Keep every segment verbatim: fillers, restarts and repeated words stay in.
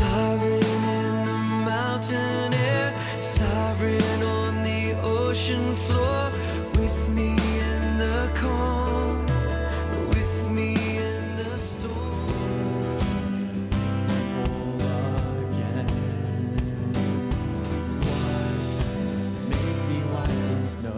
Sovereign in the mountain air, sovereign on the ocean floor, with me in the calm, with me in the storm. All again, what made me white as snow?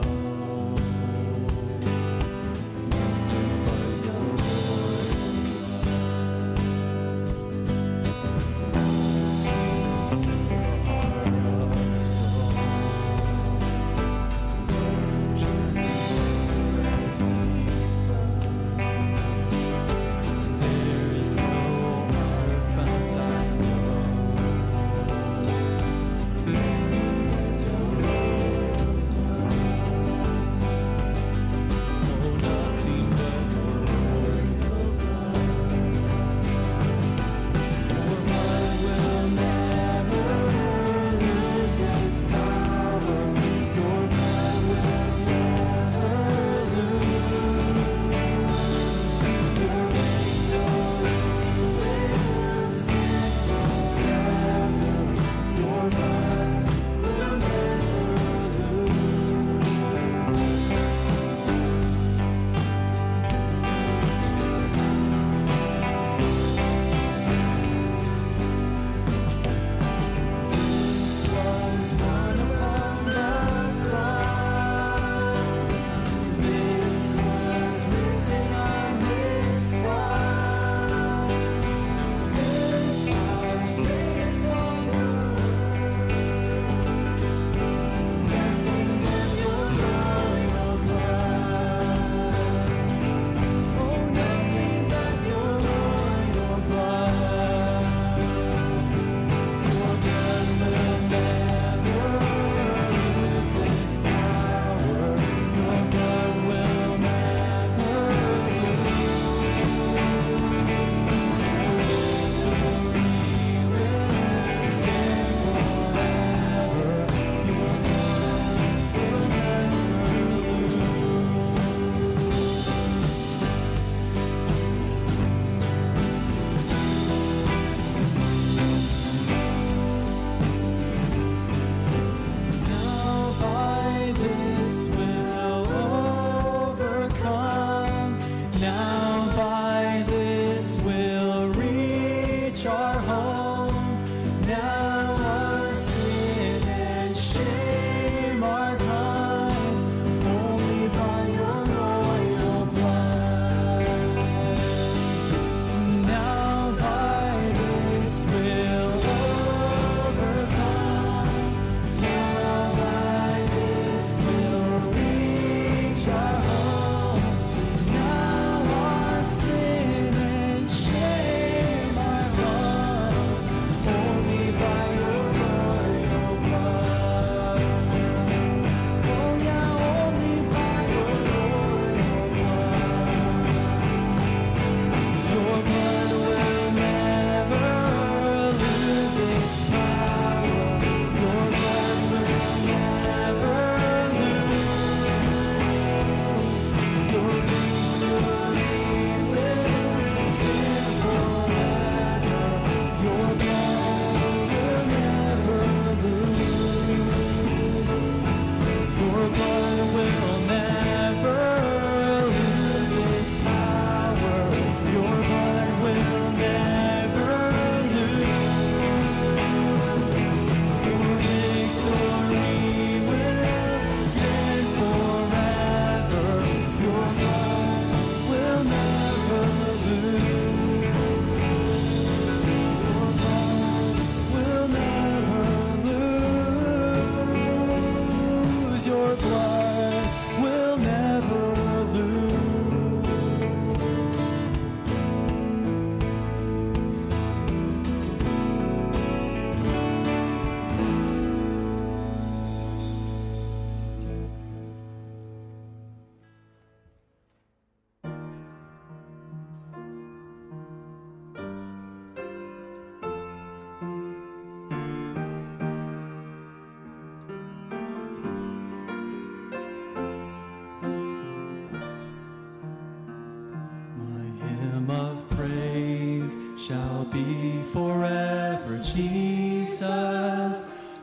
Shall be forever. life, for Jesus,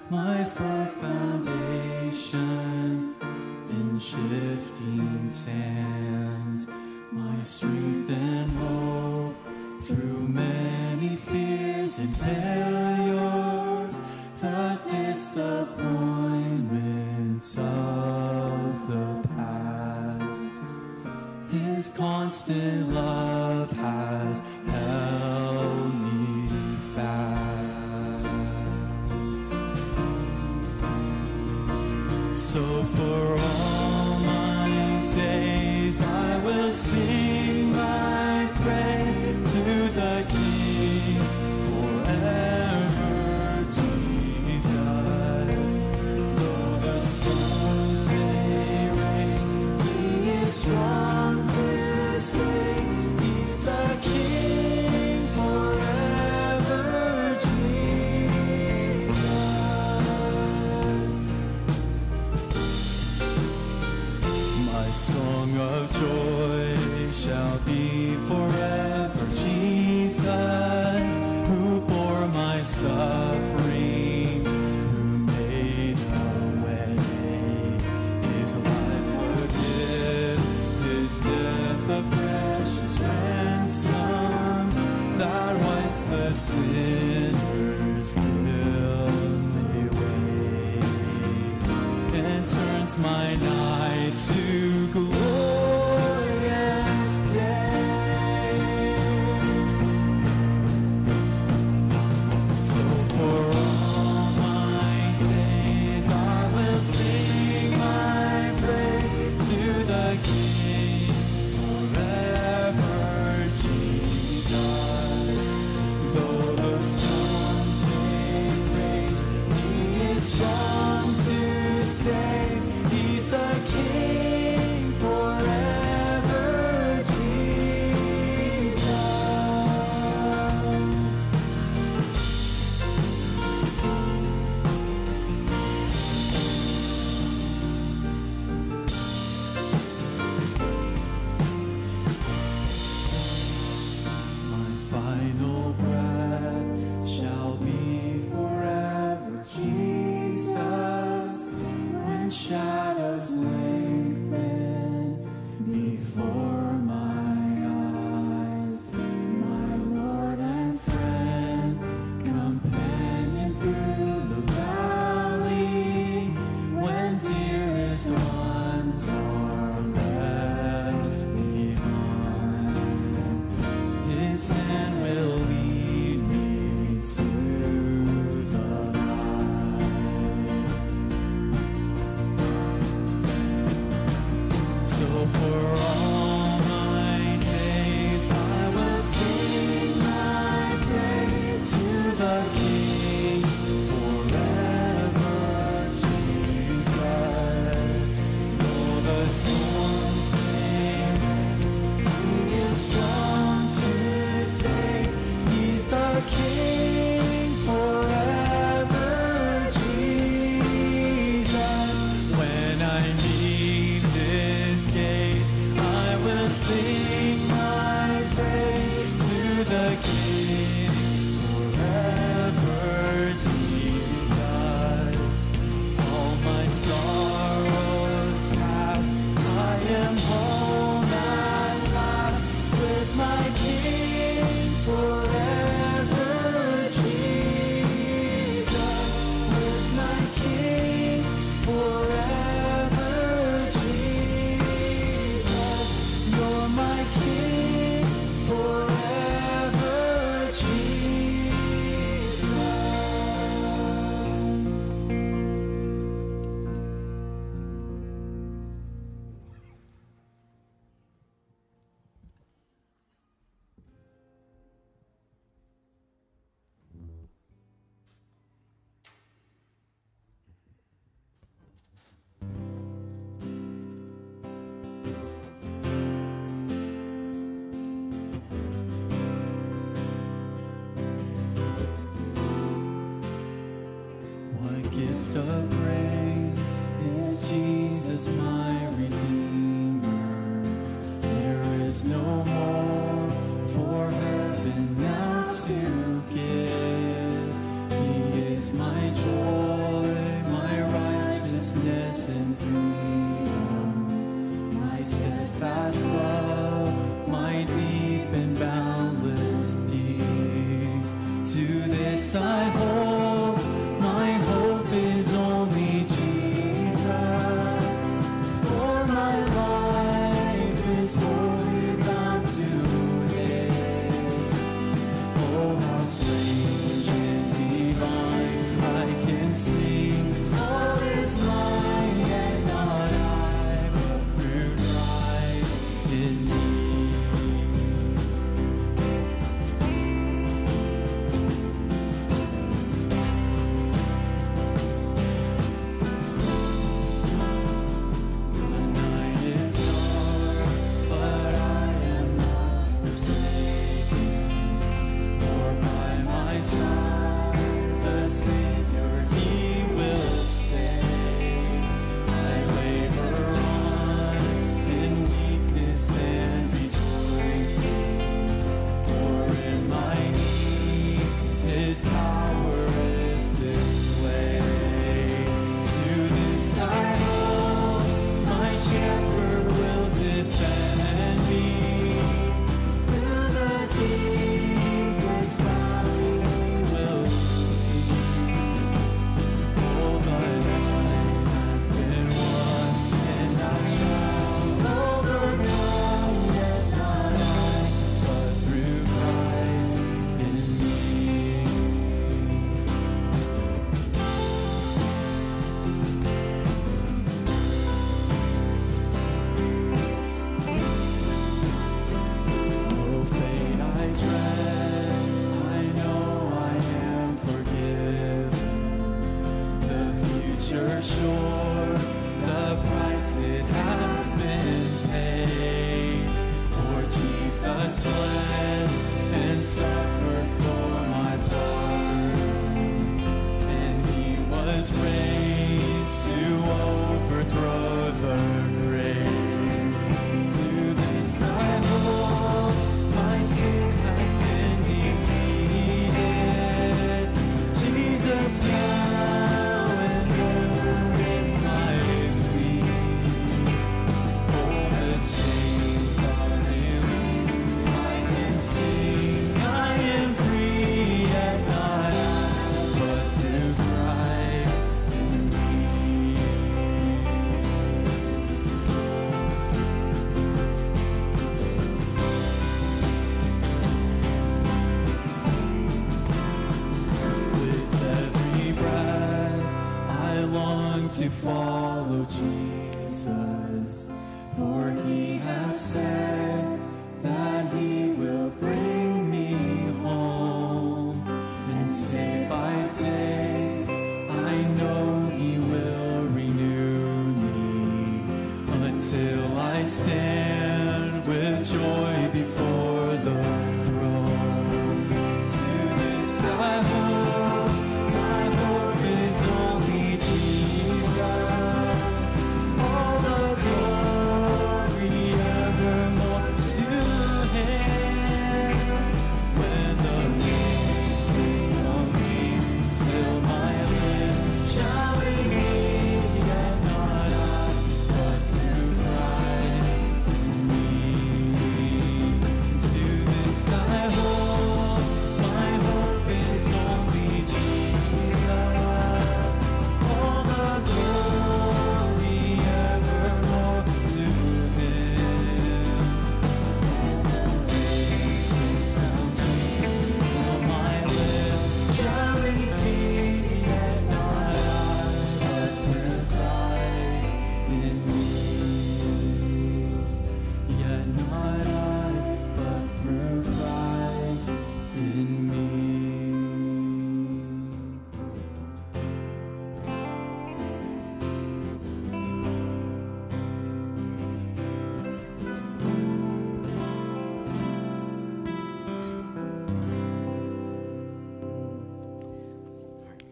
my firm foundation in shifting sands, my strength and hope through many fears and failures, the disappointments of the past. His constant love has held me fast. So for all my days I will sing my praise to the King forever, Jesus. Though the storms may rage, He is strong to save. He's the King forever, Jesus. My song of joy shall be forever, Jesus, who bore my suffering, who made a way. His life would give, His death a precious ransom that wipes the sinner's guilt away and turns my night to glory. No more for heaven now to give. is my joy, my righteousness and freedom, my steadfast love, my deep and boundless peace. To this I hold, my hope is only Jesus, for my life is wholly bound to Him. Oh, how strange and divine, I can sing, all is mine and not I, but through Christ in me.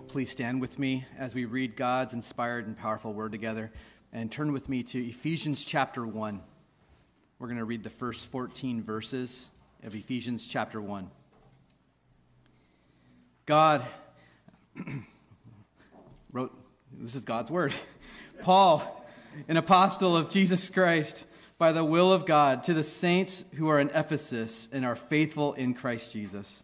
Please stand with me as we read God's inspired and powerful word together, and turn with me to Ephesians chapter one. We're going to read the first fourteen verses of Ephesians chapter one. God, This is God's word. Paul, an apostle of Jesus Christ, by the will of God, to the saints who are in Ephesus and are faithful in Christ Jesus.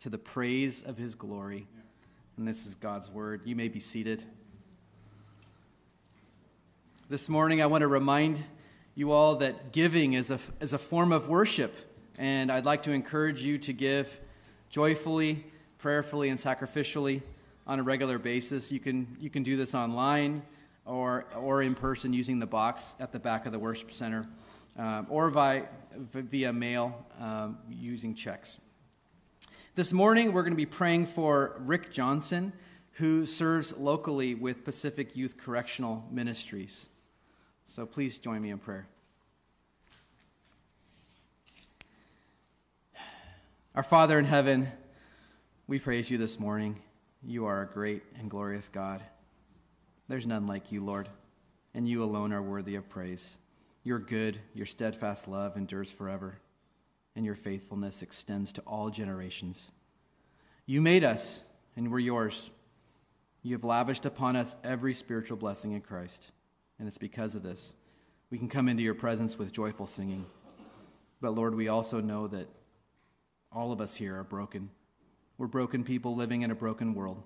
to the praise of his glory. And this is God's word. You may be seated. This morning, I want to remind you all that giving is a, is a form of worship, and I'd like to encourage you to give joyfully, prayerfully, and sacrificially on a regular basis. You can, you can do this online, or or in person using the box at the back of the worship center, um, or via, via mail um, using checks. This morning, we're going to be praying for Rick Johnson, who serves locally with Pacific Youth Correctional Ministries. So please join me in prayer. Our Father in heaven, we praise you this morning. You are a great and glorious God. There's none like you, Lord, and you alone are worthy of praise. Your good, your steadfast love endures forever, and your faithfulness extends to all generations. You made us, and we're yours. You have lavished upon us every spiritual blessing in Christ, and it's because of this we can come into your presence with joyful singing. But Lord, we also know that all of us here are broken. We're broken people living in a broken world.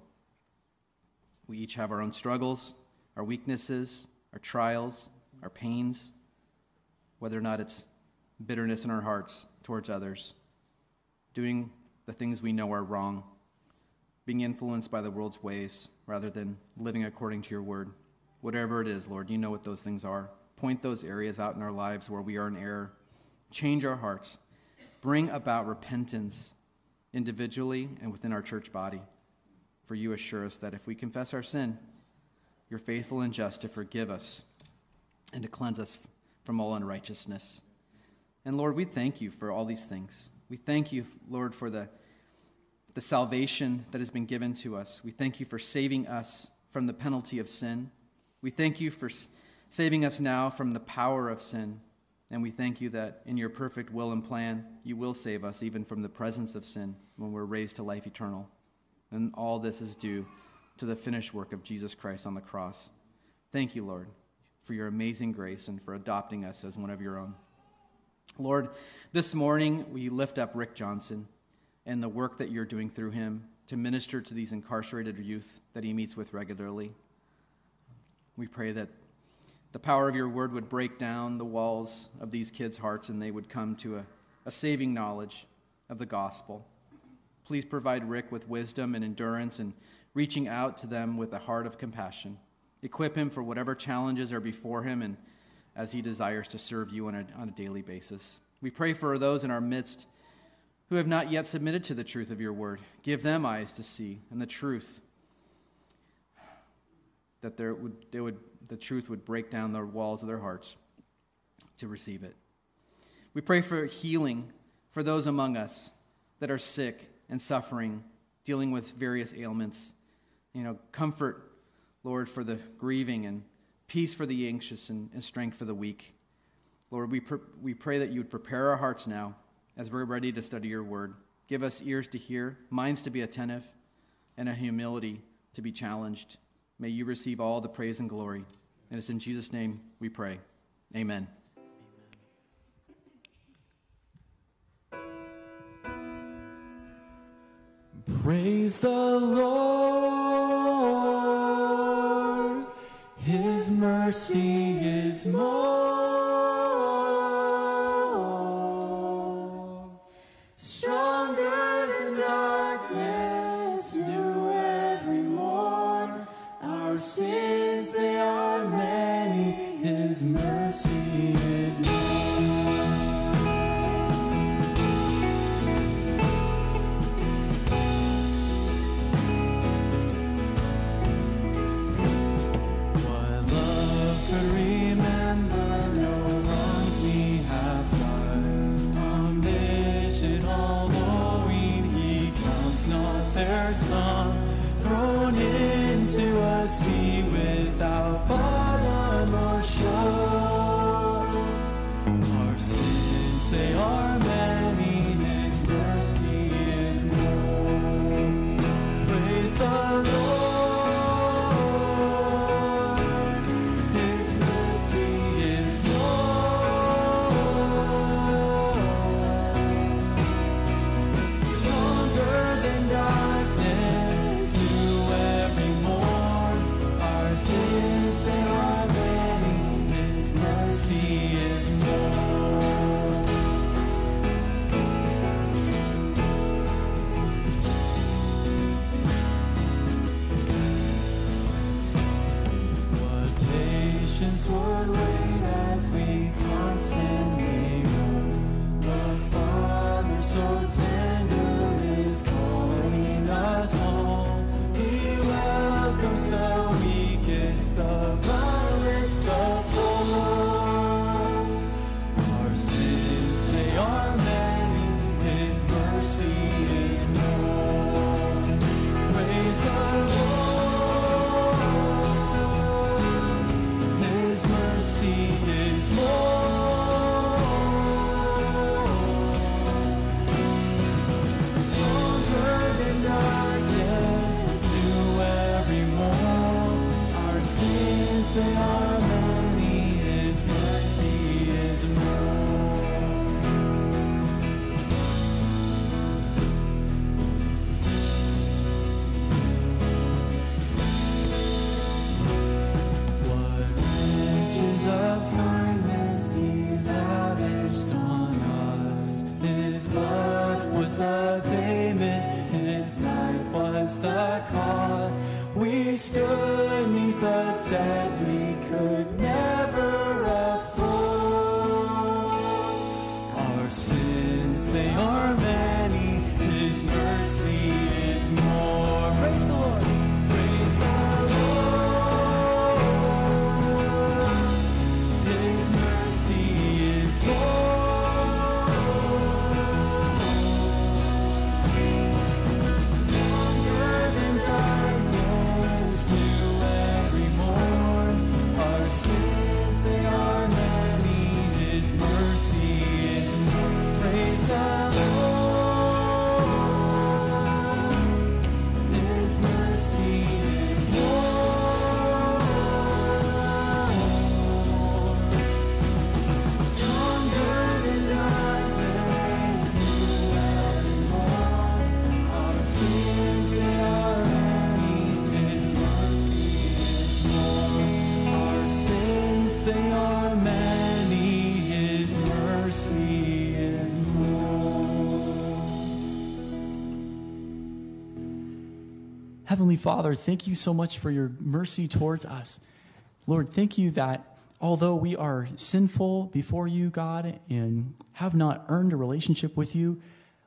We each have our own struggles, our weaknesses, our trials, our pains, whether or not it's bitterness in our hearts towards others, doing the things we know are wrong, being influenced by the world's ways rather than living according to your word. Whatever it is, Lord, you know what those things are. Point those areas out in our lives where we are in error. Change our hearts. Bring about repentance individually and within our church body. For you assure us that if we confess our sin, you're faithful and just to forgive us and to cleanse us from all unrighteousness. And Lord, we thank you for all these things. We thank you, Lord, for the, the salvation that has been given to us. We thank you for saving us from the penalty of sin. We thank you for saving us now from the power of sin. And we thank you that in your perfect will and plan, you will save us even from the presence of sin when we're raised to life eternal. And all this is due to the finished work of Jesus Christ on the cross. Thank you, Lord, for your amazing grace and for adopting us as one of your own. Lord, this morning we lift up Rick Johnson and the work that you're doing through him to minister to these incarcerated youth that he meets with regularly. We pray that the power of your word would break down the walls of these kids' hearts and they would come to a, a saving knowledge of the gospel. Please provide Rick with wisdom and endurance and reaching out to them with a heart of compassion. Equip him for whatever challenges are before him and as he desires to serve you on a, on a daily basis. We pray for those in our midst who have not yet submitted to the truth of your word. Give them eyes to see and the truth, that there would, they would, the truth would break down the walls of their hearts to receive it. We pray for healing for those among us that are sick and suffering, dealing with various ailments. You know, comfort, Lord, for the grieving and peace for the anxious, and, and strength for the weak. Lord, we, pr- we pray that you would prepare our hearts now as we're ready to study your word. Give us ears to hear, minds to be attentive, and a humility to be challenged. May you receive all the praise and glory. And it's in Jesus' name we pray. Amen. Praise the Lord, His mercy is more, stronger than darkness, new every morn. Our sins, they are many, His mercy is more. Son thrown into a sea without bottom or shore. Our sins, they are many, His mercy is more. Praise the Lord. Would wait as we constantly roam. The Father so tender is calling us home. He welcomes the weakest, the vilest, the poor. Our sins, they are many, His mercy is more. Praise the Lord. His mercy is more, stronger than darkness, through every morn. Our sins, they are many, His mercy is more. Of kindness He lavished on us. His blood was the payment, His life was the cost. We stood neath the debt we could never afford. Our sins, they are many, His mercy is more. Praise the Lord. Praise the Lord. Heavenly Father, thank you so much for your mercy towards us. Lord, thank you that although we are sinful before you, God, and have not earned a relationship with you,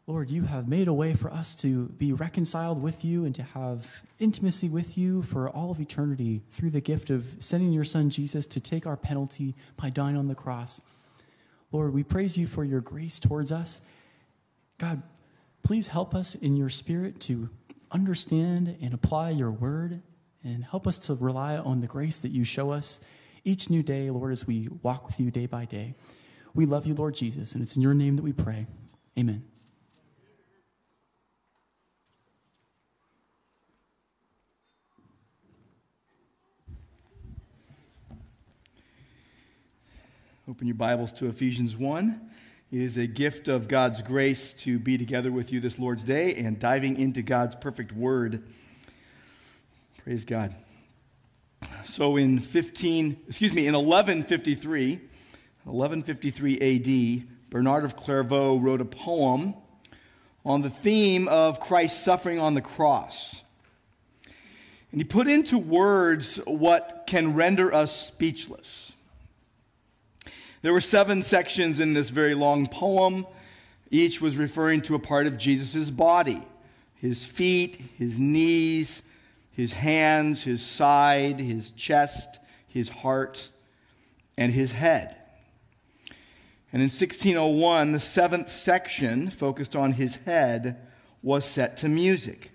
Lord, you have made a way for us to be reconciled with you and to have intimacy with you for all of eternity through the gift of sending your Son Jesus to take our penalty by dying on the cross. Lord, we praise you for your grace towards us. God, please help us in your Spirit to understand and apply your word, and help us to rely on the grace that you show us each new day, Lord, as we walk with you day by day. We love you, Lord Jesus, and it's in your name that we pray. Amen. Open your Bibles to Ephesians one. It is a gift of God's grace to be together with you this Lord's Day and diving into God's perfect word. Praise God. So in fifteen, excuse me, in eleven fifty-three, eleven fifty-three A D, Bernard of Clairvaux wrote a poem on the theme of Christ's suffering on the cross. And he put into words what can render us speechless. There were seven sections in this very long poem. Each was referring to a part of Jesus' body, his feet, his knees, his hands, his side, his chest, his heart, and his head. And in sixteen oh one, the seventh section, focused on his head, was set to music.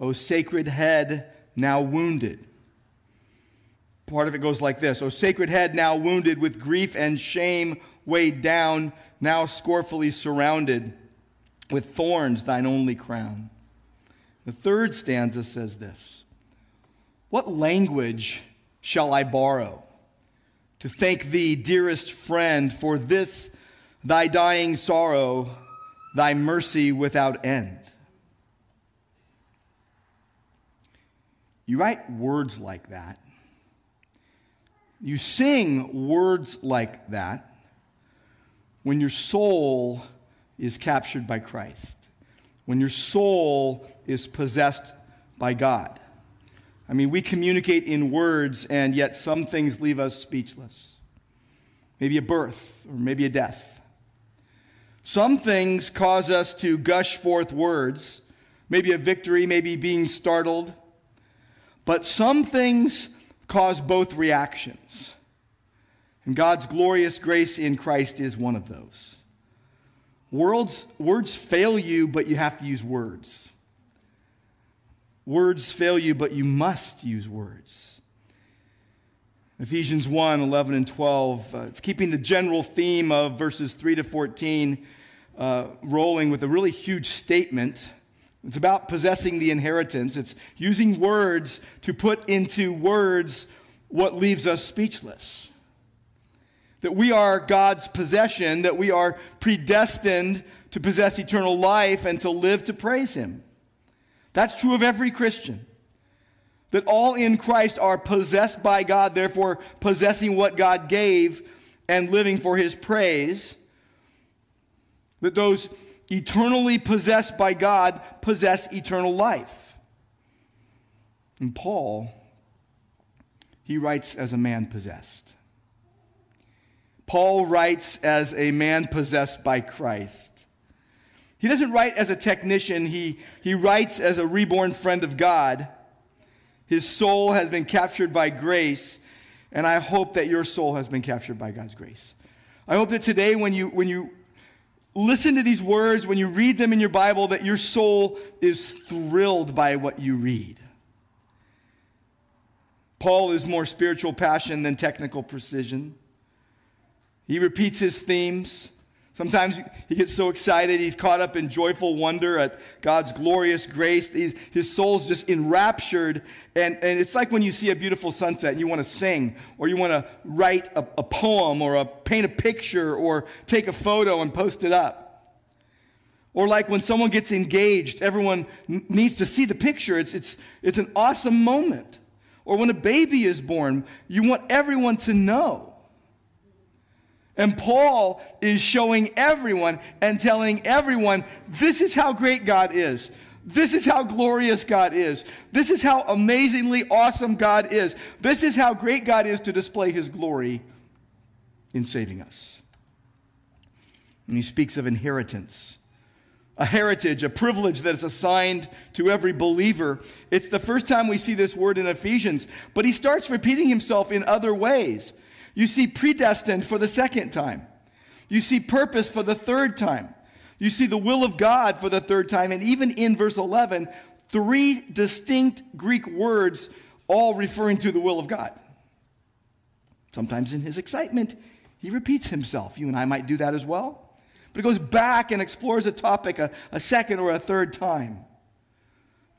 O sacred head, now wounded. Part of it goes like this. O sacred head, now wounded with grief and shame, weighed down, now scornfully surrounded with thorns, thine only crown. The third stanza says this. What language shall I borrow to thank thee, dearest friend, for this thy dying sorrow, thy mercy without end? You write words like that. You sing words like that when your soul is captured by Christ, when your soul is possessed by God. I mean, we communicate in words, and yet some things leave us speechless. Maybe a birth, or maybe a death. Some things cause us to gush forth words, maybe a victory, maybe being startled. But some things cause both reactions. And God's glorious grace in Christ is one of those. Words, words fail you, but you have to use words. Words fail you, but you must use words. Ephesians one, eleven and twelve, uh, it's keeping the general theme of verses three to fourteen uh, rolling with a really huge statement. It's about possessing the inheritance. It's using words to put into words what leaves us speechless. That we are God's possession, that we are predestined to possess eternal life and to live to praise him. That's true of every Christian. That all in Christ are possessed by God, therefore possessing what God gave and living for his praise. That those eternally possessed by God possess eternal life. And Paul, he writes as a man possessed. Paul writes as a man possessed by Christ. He doesn't write as a technician. He, he writes as a reborn friend of God. His soul has been captured by grace, and I hope that your soul has been captured by God's grace. I hope that today when you, when you listen to these words, when you read them in your Bible, that your soul is thrilled by what you read. Paul is more spiritual passion than technical precision. He repeats his themes. Sometimes he gets so excited, he's caught up in joyful wonder at God's glorious grace. He's, his soul's just enraptured, and, and it's like when you see a beautiful sunset and you want to sing, or you want to write a, a poem, or a, paint a picture, or take a photo and post it up. Or like when someone gets engaged, everyone n- needs to see the picture. It's, it's, it's an awesome moment. Or when a baby is born, you want everyone to know. And Paul is showing everyone and telling everyone, this is how great God is. This is how glorious God is. This is how amazingly awesome God is. This is how great God is to display his glory in saving us. And he speaks of inheritance. A heritage, a privilege that is assigned to every believer. It's the first time we see this word in Ephesians, but he starts repeating himself in other ways. You see predestined for the second time. You see purpose for the third time. You see the will of God for the third time. And even in verse eleven, three distinct Greek words all referring to the will of God. Sometimes in his excitement, he repeats himself. You and I might do that as well. But he goes back and explores a topic a, a second or a third time.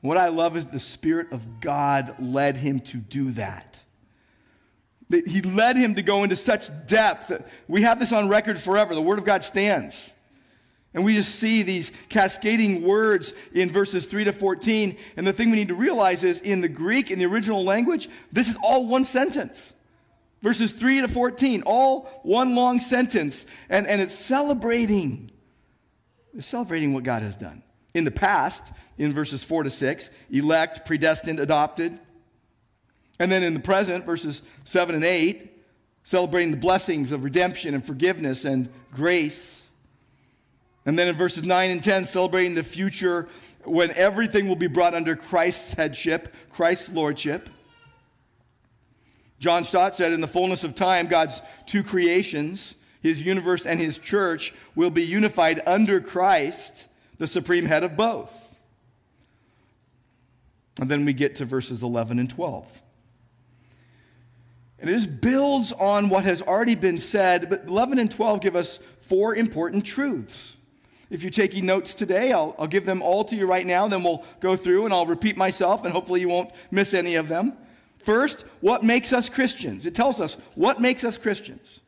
What I love is the Spirit of God led him to do that. That he led him to go into such depth. That we have this on record forever. The Word of God stands. And we just see these cascading words in verses three to fourteen. And the thing we need to realize is in the Greek, in the original language, this is all one sentence. Verses three to fourteen, all one long sentence. And, and it's celebrating. It's celebrating what God has done. In the past, in verses four to six, elect, predestined, adopted. And then in the present, verses seven and eight, celebrating the blessings of redemption and forgiveness and grace. And then in verses nine and ten, celebrating the future when everything will be brought under Christ's headship, Christ's lordship. John Stott said, in the fullness of time, God's two creations, his universe and his church, will be unified under Christ, the supreme head of both. And then we get to verses eleven and twelve. And it just builds on what has already been said, but eleven and twelve give us four important truths. If you're taking notes today, I'll, I'll give them all to you right now, then we'll go through and I'll repeat myself, and hopefully you won't miss any of them. First, what makes us Christians? It tells us what makes us Christians.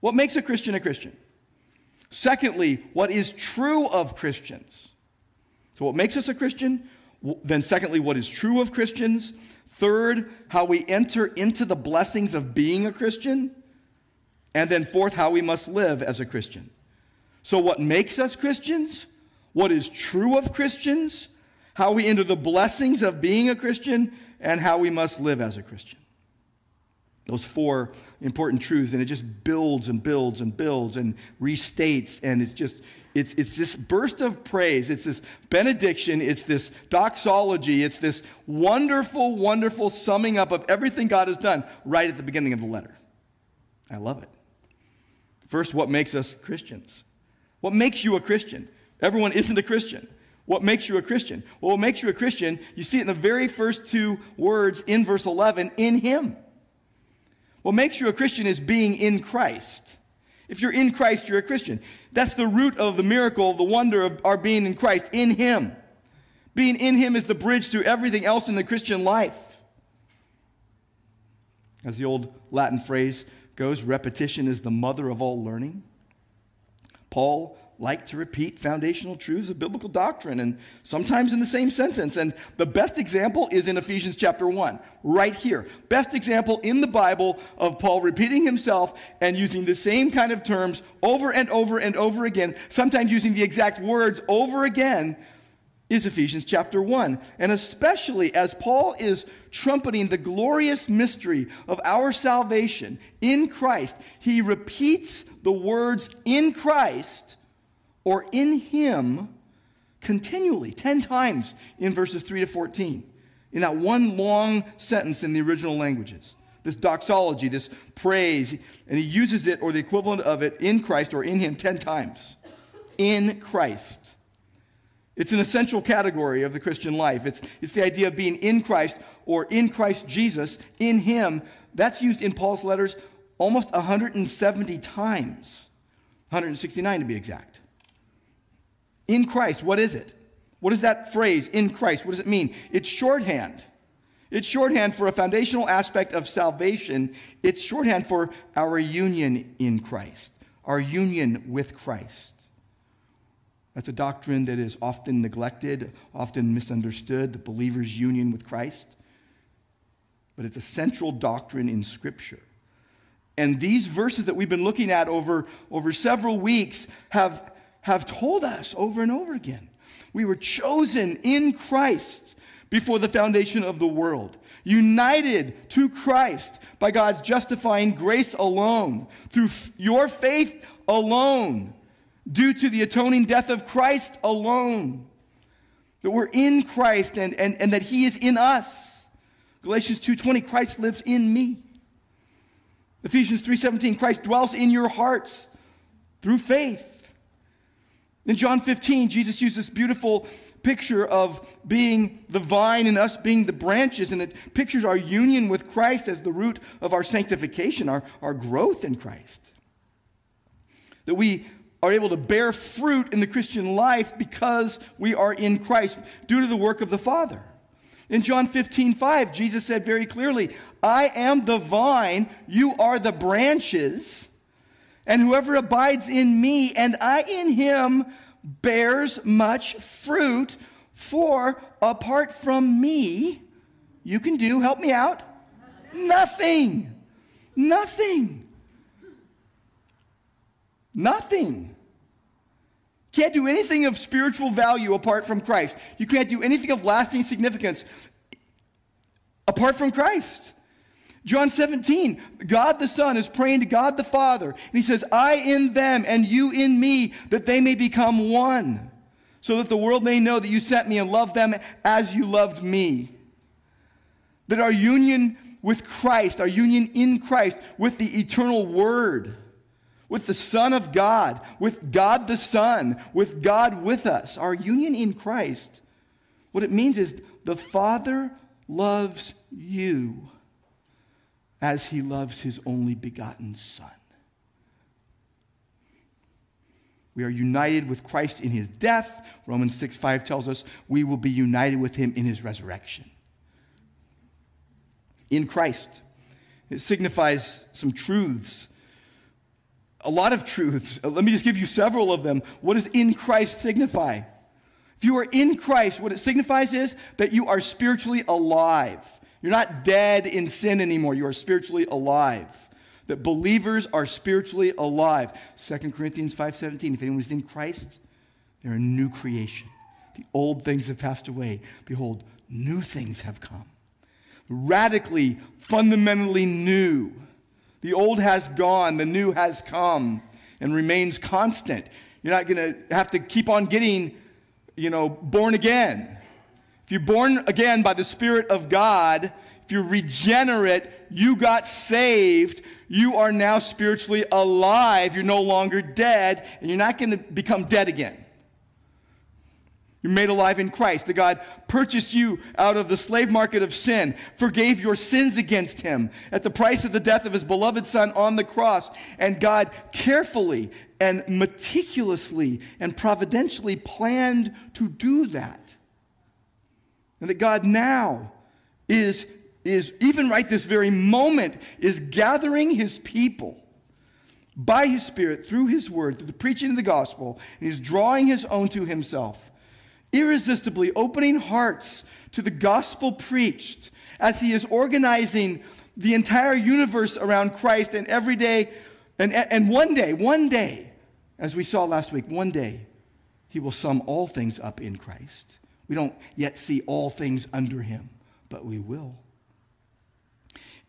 What makes a Christian a Christian? Secondly, what is true of Christians? So what makes us a Christian? Then secondly, what is true of Christians? Third, how we enter into the blessings of being a Christian. And then fourth, how we must live as a Christian. So what makes us Christians? What is true of Christians? How we enter the blessings of being a Christian, and how we must live as a Christian. Those four important truths, and it just builds and builds and builds and restates, and it's just, it's, it's this burst of praise, it's this benediction, it's this doxology, it's this wonderful, wonderful summing up of everything God has done right at the beginning of the letter. I love it. First, what makes us Christians? What makes you a Christian? Everyone isn't a Christian. What makes you a Christian? Well, what makes you a Christian, you see it in the very first two words in verse eleven, in him. What makes you a Christian is being in Christ. If you're in Christ, you're a Christian. That's the root of the miracle, the wonder of our being in Christ, in him. Being in him is the bridge to everything else in the Christian life. As the old Latin phrase goes, repetition is the mother of all learning. Paul like to repeat foundational truths of biblical doctrine, and sometimes in the same sentence. And the best example is in Ephesians chapter one, right here. Best example in the Bible of Paul repeating himself and using the same kind of terms over and over and over again, sometimes using the exact words over again, is Ephesians chapter one. And especially as Paul is trumpeting the glorious mystery of our salvation in Christ, he repeats the words in Christ or in him continually, ten times in verses three to fourteen, in that one long sentence in the original languages. This doxology, this praise, and he uses it or the equivalent of it in Christ or in him ten times. In Christ. It's an essential category of the Christian life. It's, it's the idea of being in Christ or in Christ Jesus, in him. That's used in Paul's letters almost one hundred seventy times, one hundred sixty-nine to be exact. In Christ, what is it? What is that phrase, in Christ? What does it mean? It's shorthand. It's shorthand for a foundational aspect of salvation. It's shorthand for our union in Christ, our union with Christ. That's a doctrine that is often neglected, often misunderstood, the believer's union with Christ. But it's a central doctrine in Scripture. And these verses that we've been looking at over, over several weeks have... have told us over and over again. We were chosen in Christ before the foundation of the world, united to Christ by God's justifying grace alone, through f- your faith alone, due to the atoning death of Christ alone, that we're in Christ and, and, and that he is in us. Galatians two twenty, Christ lives in me. Ephesians three seventeen, Christ dwells in your hearts through faith. In John fifteen, Jesus used this beautiful picture of being the vine and us being the branches, and it pictures our union with Christ as the root of our sanctification, our, our growth in Christ. That we are able to bear fruit in the Christian life because we are in Christ due to the work of the Father. In John fifteen five, Jesus said very clearly, I am the vine, you are the branches, and whoever abides in me and I in him bears much fruit, for apart from me, you can do, help me out, nothing, nothing, nothing. Can't do anything of spiritual value apart from Christ. You can't do anything of lasting significance apart from Christ. John seventeen, God the Son is praying to God the Father, and he says, I in them and you in me, that they may become one, so that the world may know that you sent me and loved them as you loved me. That our union with Christ, our union in Christ, with the eternal Word, with the Son of God, with God the Son, with God with us, our union in Christ, what it means is the Father loves you as he loves his only begotten Son. We are united with Christ in his death. Romans six five tells us we will be united with him in his resurrection. In Christ, it signifies some truths, a lot of truths. Let me just give you several of them. What does in Christ signify? If you are in Christ, what it signifies is that you are spiritually alive. You're not dead in sin anymore. You are spiritually alive. That believers are spiritually alive. Second Corinthians five seventeen, if anyone is in Christ, they're a new creation. The old things have passed away. Behold, new things have come. Radically, fundamentally new. The old has gone, the new has come and remains constant. You're not going to have to keep on getting, you know, born again. If you're born again by the Spirit of God, if you're regenerate, you got saved, you are now spiritually alive, you're no longer dead, and you're not going to become dead again. You're made alive in Christ, that God purchased you out of the slave market of sin, forgave your sins against him at the price of the death of his beloved Son on the cross, and God carefully and meticulously and providentially planned to do that. And that God now is, is, even right this very moment, is gathering his people by his Spirit, through his word, through the preaching of the gospel, and he's drawing his own to himself, irresistibly opening hearts to the gospel preached as he is organizing the entire universe around Christ, and every day, and, and one day, one day, as we saw last week, one day, he will sum all things up in Christ. We don't yet see all things under him, but we will.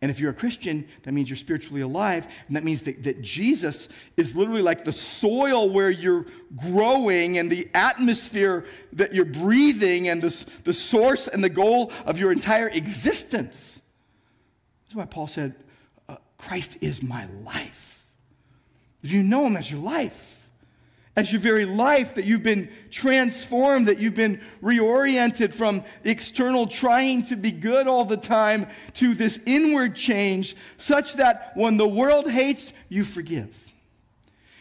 And if you're a Christian, that means you're spiritually alive, and that means that, that Jesus is literally like the soil where you're growing and the atmosphere that you're breathing and the, the source and the goal of your entire existence. That's why Paul said, uh, Christ is my life. Did you know him as your life? As your very life, that you've been transformed, that you've been reoriented from external trying to be good all the time to this inward change, such that when the world hates, you forgive.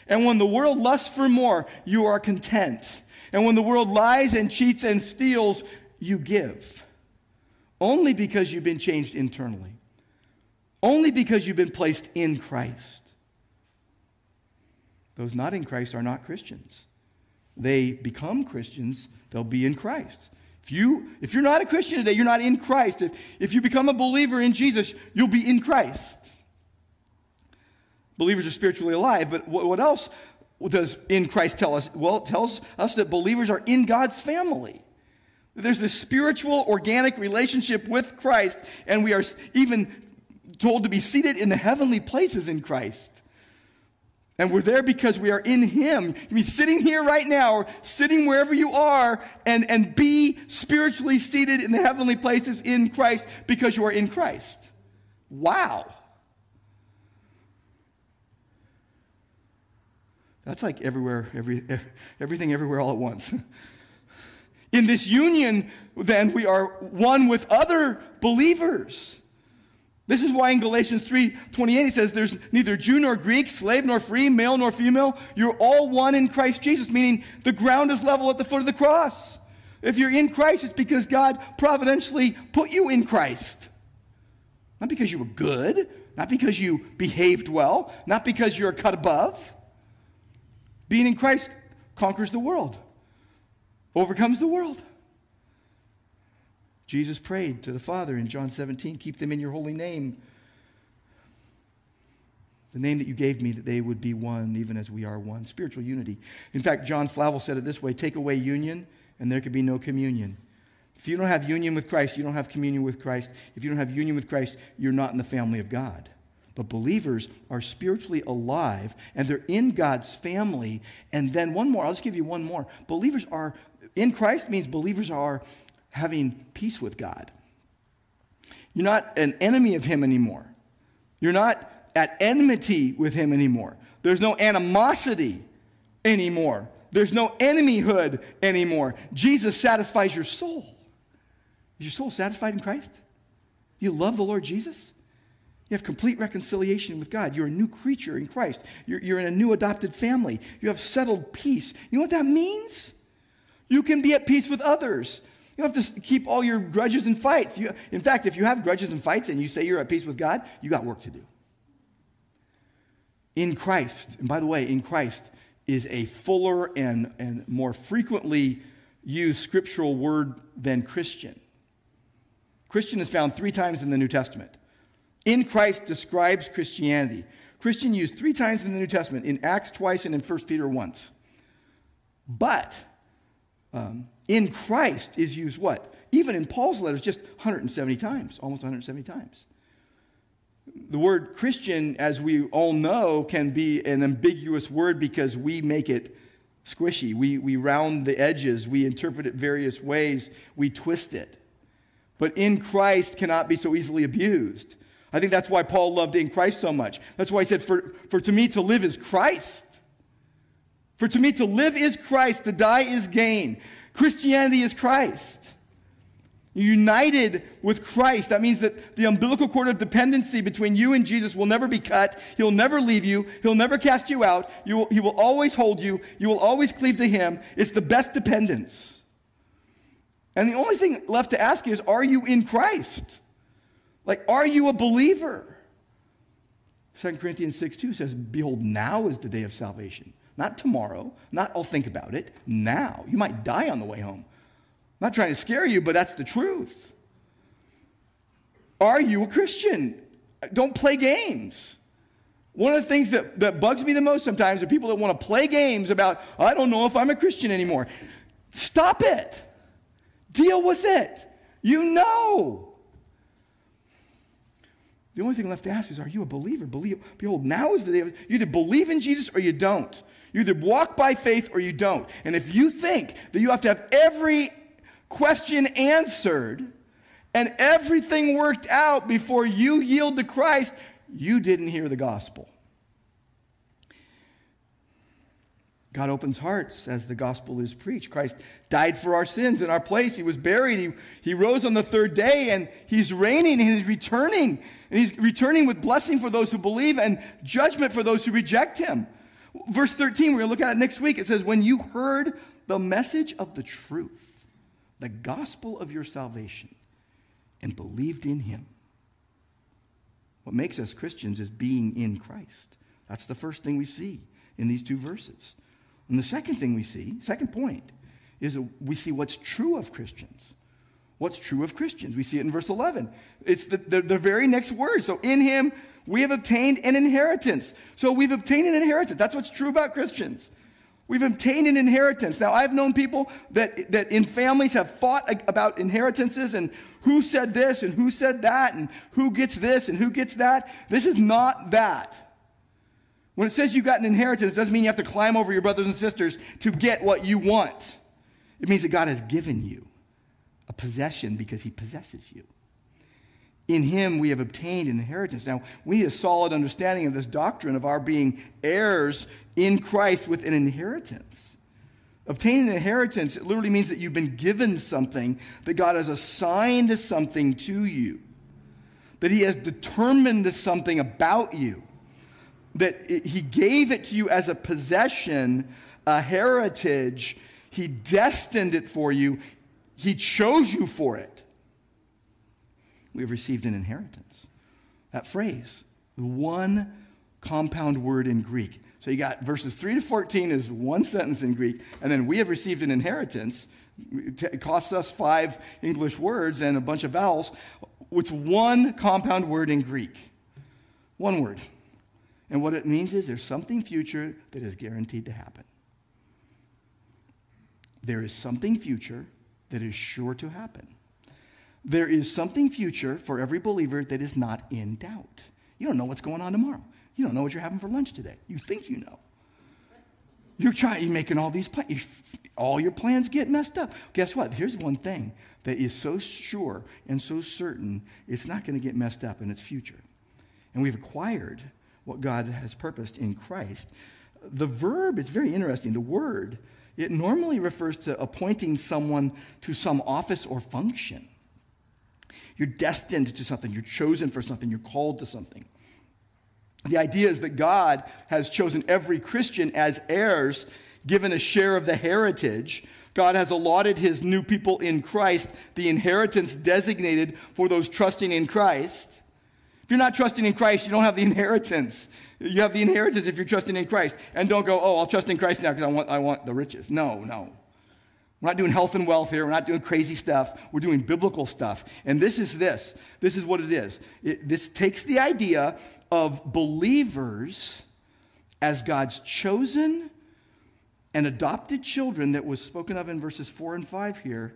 And when the world lusts for more, you are content. And when the world lies and cheats and steals, you give. Only because you've been changed internally. Only because you've been placed in Christ. Those not in Christ are not Christians. They become Christians, they'll be in Christ. If, you, if you're not a Christian today, you're not in Christ. If, if you become a believer in Jesus, you'll be in Christ. Believers are spiritually alive, but what, what else does in Christ tell us? Well, it tells us that believers are in God's family. There's this spiritual, organic relationship with Christ, and we are even told to be seated in the heavenly places in Christ. And we're there because we are in him. You mean sitting here right now, or sitting wherever you are, and, and be spiritually seated in the heavenly places in Christ because you are in Christ. Wow. That's like everywhere, every everything everywhere all at once. In this union, then, we are one with other believers. This is why in Galatians three twenty-eight it says there's neither Jew nor Greek, slave nor free, male nor female. You're all one in Christ Jesus, meaning the ground is level at the foot of the cross. If you're in Christ, it's because God providentially put you in Christ. Not because you were good, not because you behaved well, not because you're cut above. Being in Christ conquers the world, overcomes the world. Jesus prayed to the Father in John seventeen, keep them in your holy name, the name that you gave me, that they would be one, even as we are one. Spiritual unity. In fact, John Flavel said it this way, take away union and there could be no communion. If you don't have union with Christ, you don't have communion with Christ. If you don't have union with Christ, you're not in the family of God. But believers are spiritually alive and they're in God's family. And then one more, I'll just give you one more. Believers are, in Christ means believers are having peace with God. You're not an enemy of him anymore. You're not at enmity with him anymore. There's no animosity anymore. There's no enemyhood anymore. Jesus satisfies your soul. Is your soul satisfied in Christ? You love the Lord Jesus? You have complete reconciliation with God. You're a new creature in Christ. You're, you're in a new adopted family. You have settled peace. You know what that means? You can be at peace with others. You don't have to keep all your grudges and fights. You, in fact, if you have grudges and fights and you say you're at peace with God, you got work to do. In Christ, and by the way, in Christ is a fuller and, and more frequently used scriptural word than Christian. Christian is found three times in the New Testament. In Christ describes Christianity. Christian used three times in the New Testament, in Acts twice and in First Peter once. But Um, in Christ is used what? Even in Paul's letters, just one hundred seventy times, almost one hundred seventy times. The word Christian, as we all know, can be an ambiguous word because we make it squishy. We, we round the edges. We interpret it various ways. We twist it. But in Christ cannot be so easily abused. I think that's why Paul loved in Christ so much. That's why he said, for, for to me to live is Christ. For to me to live is Christ, to die is gain. Christianity is Christ. United with Christ, that means that the umbilical cord of dependency between you and Jesus will never be cut. He'll never leave you. He'll never cast you out. You will, he will always hold you. You will always cleave to him. It's the best dependence. And the only thing left to ask is, are you in Christ? Like, are you a believer? Second Corinthians six two says, behold, now is the day of salvation. Not tomorrow, not I'll think about it, now. You might die on the way home. I'm not trying to scare you, but that's the truth. Are you a Christian? Don't play games. One of the things that, that bugs me the most sometimes are people that want to play games about, I don't know if I'm a Christian anymore. Stop it. Deal with it. You know. The only thing left to ask is, are you a believer? Believe, behold, now is the day of, you either believe in Jesus or you don't. You either walk by faith or you don't. And if you think that you have to have every question answered and everything worked out before you yield to Christ, you didn't hear the gospel. God opens hearts as the gospel is preached. Christ died for our sins in our place. He was buried. He, he rose on the third day, and he's reigning, and he's returning. And he's returning with blessing for those who believe and judgment for those who reject him. Verse thirteen, we're going to look at it next week. It says, when you heard the message of the truth, the gospel of your salvation, and believed in him. What makes us Christians is being in Christ. That's the first thing we see in these two verses. And the second thing we see, second point, is we see what's true of Christians. What's true of Christians? We see it in verse eleven. It's the, the, the very next word. So in him, we have obtained an inheritance. So we've obtained an inheritance. That's what's true about Christians. We've obtained an inheritance. Now, I've known people that, that in families have fought about inheritances and who said this and who said that and who gets this and who gets that. This is not that. When it says you got an inheritance, it doesn't mean you have to climb over your brothers and sisters to get what you want. It means that God has given you a possession because he possesses you. In him we have obtained an inheritance. Now, we need a solid understanding of this doctrine of our being heirs in Christ with an inheritance. Obtain an inheritance, it literally means that you've been given something, that God has assigned something to you, that he has determined something about you, that it, he gave it to you as a possession, a heritage. He destined it for you. He chose you for it. We've received an inheritance. That phrase, the one compound word in Greek. So you got verses three to fourteen is one sentence in Greek, and then we have received an inheritance. It costs us five English words and a bunch of vowels. It's one compound word in Greek. One word. And what it means is there's something future that is guaranteed to happen. There is something future that is sure to happen. There is something future for every believer that is not in doubt. You don't know what's going on tomorrow. You don't know what you're having for lunch today. You think you know. You're trying, you're making all these plans. All your plans get messed up. Guess what? Here's one thing that is so sure and so certain, it's not going to get messed up in its future. And we've acquired what God has purposed in Christ. The verb, it's very interesting. The word, it normally refers to appointing someone to some office or function. You're destined to something. You're chosen for something. You're called to something. The idea is that God has chosen every Christian as heirs, given a share of the heritage. God has allotted his new people in Christ the inheritance designated for those trusting in Christ. If you're not trusting in Christ, you don't have the inheritance. You have the inheritance if you're trusting in Christ. And don't go, oh, I'll trust in Christ now because I want, I want the riches. No, no. We're not doing health and wealth here. We're not doing crazy stuff. We're doing biblical stuff. And this is this. This is what it is. It, this takes the idea of believers as God's chosen and adopted children that was spoken of in verses four and five here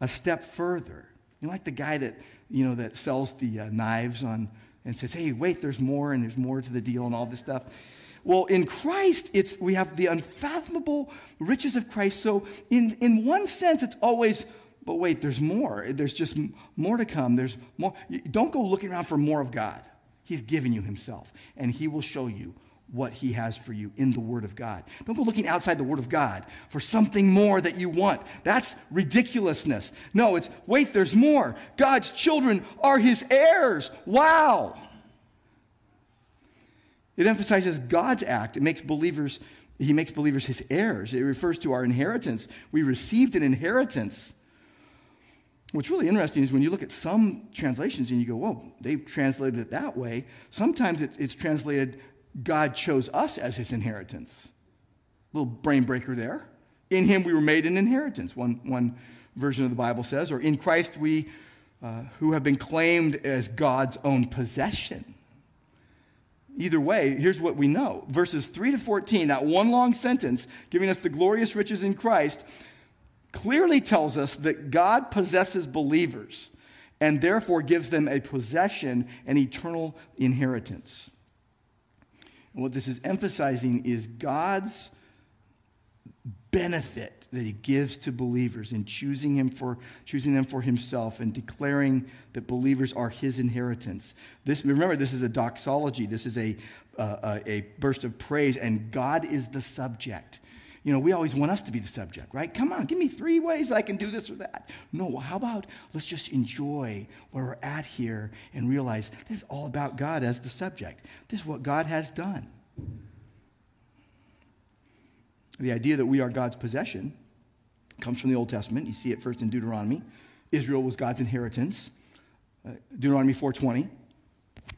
a step further. You know, like the guy that, you know, that sells the uh, knives on and says, hey, wait, there's more and there's more to the deal and all this stuff. Well, in Christ, it's we have the unfathomable riches of Christ. So in, in one sense, it's always, but wait, there's more. There's just more to come. There's more. Don't go looking around for more of God. He's given you himself, and he will show you what he has for you in the Word of God. Don't go looking outside the Word of God for something more that you want. That's ridiculousness. No, it's, wait, there's more. God's children are his heirs. Wow. It emphasizes God's act. It makes believers, he makes believers his heirs. It refers to our inheritance. We received an inheritance. What's really interesting is when you look at some translations and you go, whoa, they've translated it that way. Sometimes it's, it's translated, God chose us as his inheritance. Little brain breaker there. In him we were made an inheritance, one, one version of the Bible says. Or in Christ we uh, who have been claimed as God's own possession. Either way, here's what we know. Verses three to fourteen, that one long sentence, giving us the glorious riches in Christ, clearly tells us that God possesses believers and therefore gives them a possession, an eternal inheritance. And what this is emphasizing is God's benefit that he gives to believers in choosing him for choosing them for himself and declaring that believers are his inheritance. This, remember, this is a doxology. This is a, uh, a burst of praise, and God is the subject. You know, we always want us to be the subject, right? Come on, give me three ways I can do this or that. No, how about let's just enjoy where we're at here and realize this is all about God as the subject. This is what God has done. The idea that we are God's possession comes from the Old Testament. You see it first in Deuteronomy. Israel was God's inheritance. Deuteronomy four twenty.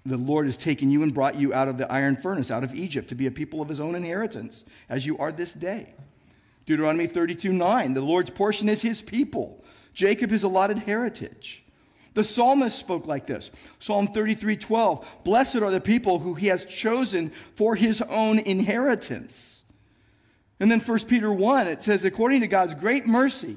The Lord has taken you and brought you out of the iron furnace, out of Egypt, to be a people of his own inheritance, as you are this day. Deuteronomy thirty-two nine, the Lord's portion is his people. Jacob his allotted heritage. The psalmist spoke like this. Psalm thirty-three twelve, blessed are the people who he has chosen for his own inheritance. And then First Peter one, it says, according to God's great mercy,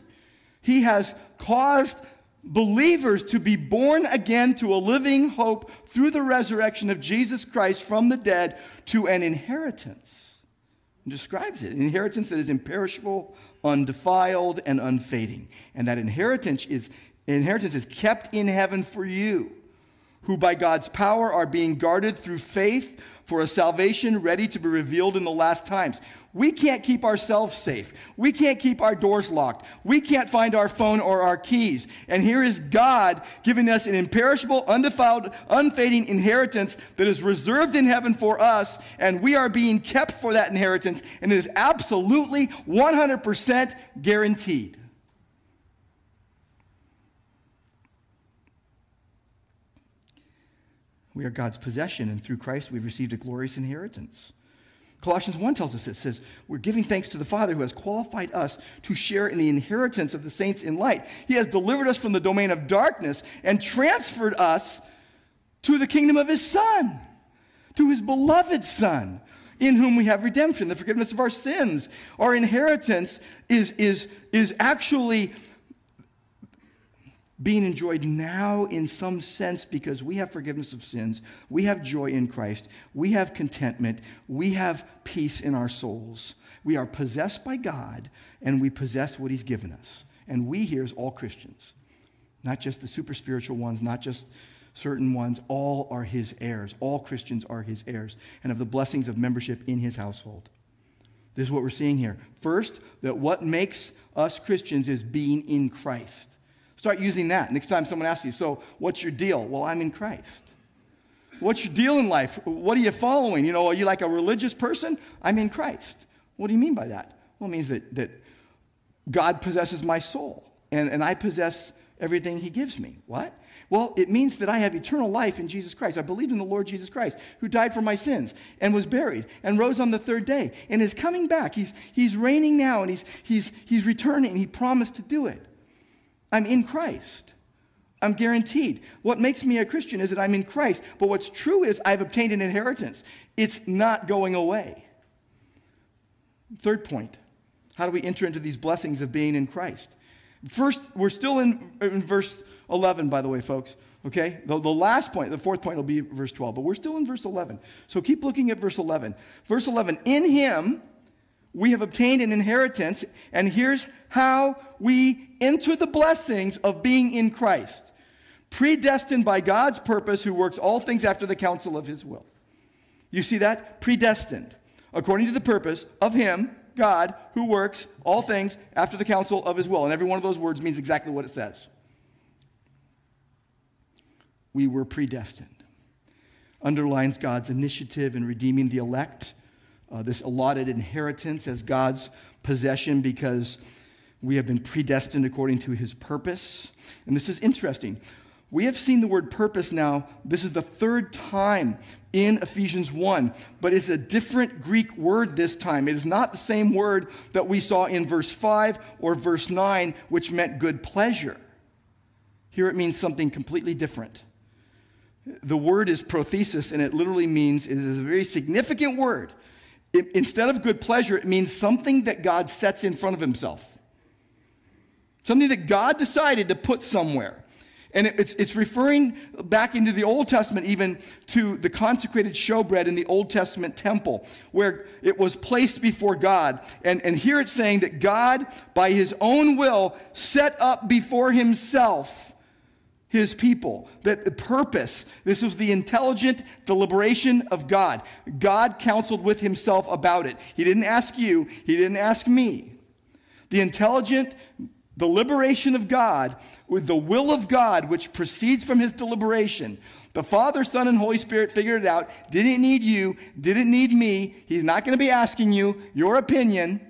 he has caused believers to be born again to a living hope through the resurrection of Jesus Christ from the dead to an inheritance. It describes it, an inheritance that is imperishable, undefiled, and unfading. And that inheritance is, inheritance is kept in heaven for you, who by God's power are being guarded through faith for a salvation ready to be revealed in the last times. We can't keep ourselves safe. We can't keep our doors locked. We can't find our phone or our keys. And here is God giving us an imperishable, undefiled, unfading inheritance that is reserved in heaven for us, and we are being kept for that inheritance, and it is absolutely one hundred percent guaranteed. We are God's possession, and through Christ we've received a glorious inheritance. Colossians one tells us, it says, we're giving thanks to the Father who has qualified us to share in the inheritance of the saints in light. He has delivered us from the domain of darkness and transferred us to the kingdom of his Son, to his beloved Son, in whom we have redemption, the forgiveness of our sins. Our inheritance is, is, is actually being enjoyed now in some sense because we have forgiveness of sins, we have joy in Christ, we have contentment, we have peace in our souls. We are possessed by God, and we possess what he's given us. And we here is all Christians, not just the super spiritual ones, not just certain ones. All are his heirs. All Christians are his heirs, and of the blessings of membership in his household. This is what we're seeing here. First, that what makes us Christians is being in Christ. Start using that. Next time someone asks you, so what's your deal? Well, I'm in Christ. What's your deal in life? What are you following? You know, are you like a religious person? I'm in Christ. What do you mean by that? Well, it means that, that God possesses my soul, and, and I possess everything he gives me. What? Well, it means that I have eternal life in Jesus Christ. I believed in the Lord Jesus Christ, who died for my sins and was buried and rose on the third day and is coming back. He's, he's reigning now, and he's, he's, he's returning. He promised to do it. I'm in Christ. I'm guaranteed. What makes me a Christian is that I'm in Christ. But what's true is I've obtained an inheritance. It's not going away. Third point, how do we enter into these blessings of being in Christ? First, we're still in, in verse eleven, by the way, folks. Okay? The, the last point, the fourth point will be verse twelve. But we're still in verse eleven. So keep looking at verse eleven. Verse eleven, in him we have obtained an inheritance, and here's how we enter the blessings of being in Christ, predestined by God's purpose, who works all things after the counsel of his will. You see that? Predestined, according to the purpose of him, God, who works all things after the counsel of his will. And every one of those words means exactly what it says. We were predestined. Underlines God's initiative in redeeming the elect. Uh, this allotted inheritance as God's possession because we have been predestined according to his purpose. And this is interesting. We have seen the word purpose now. This is the third time in Ephesians one, but it's a different Greek word this time. It is not the same word that we saw in verse five or verse nine, which meant good pleasure. Here it means something completely different. The word is prothesis, and it literally means, it is a very significant word. Instead of good pleasure, it means something that God sets in front of himself. Something that God decided to put somewhere. And it's, it's referring back into the Old Testament even to the consecrated showbread in the Old Testament temple, where it was placed before God. And, and here it's saying that God, by his own will, set up before himself his people, that the purpose, this was the intelligent deliberation of God. God counseled with himself about it. He didn't ask you. He didn't ask me. The intelligent deliberation of God with the will of God, which proceeds from his deliberation. The Father, Son, and Holy Spirit figured it out. Didn't need you. Didn't need me. He's not going to be asking you your opinion.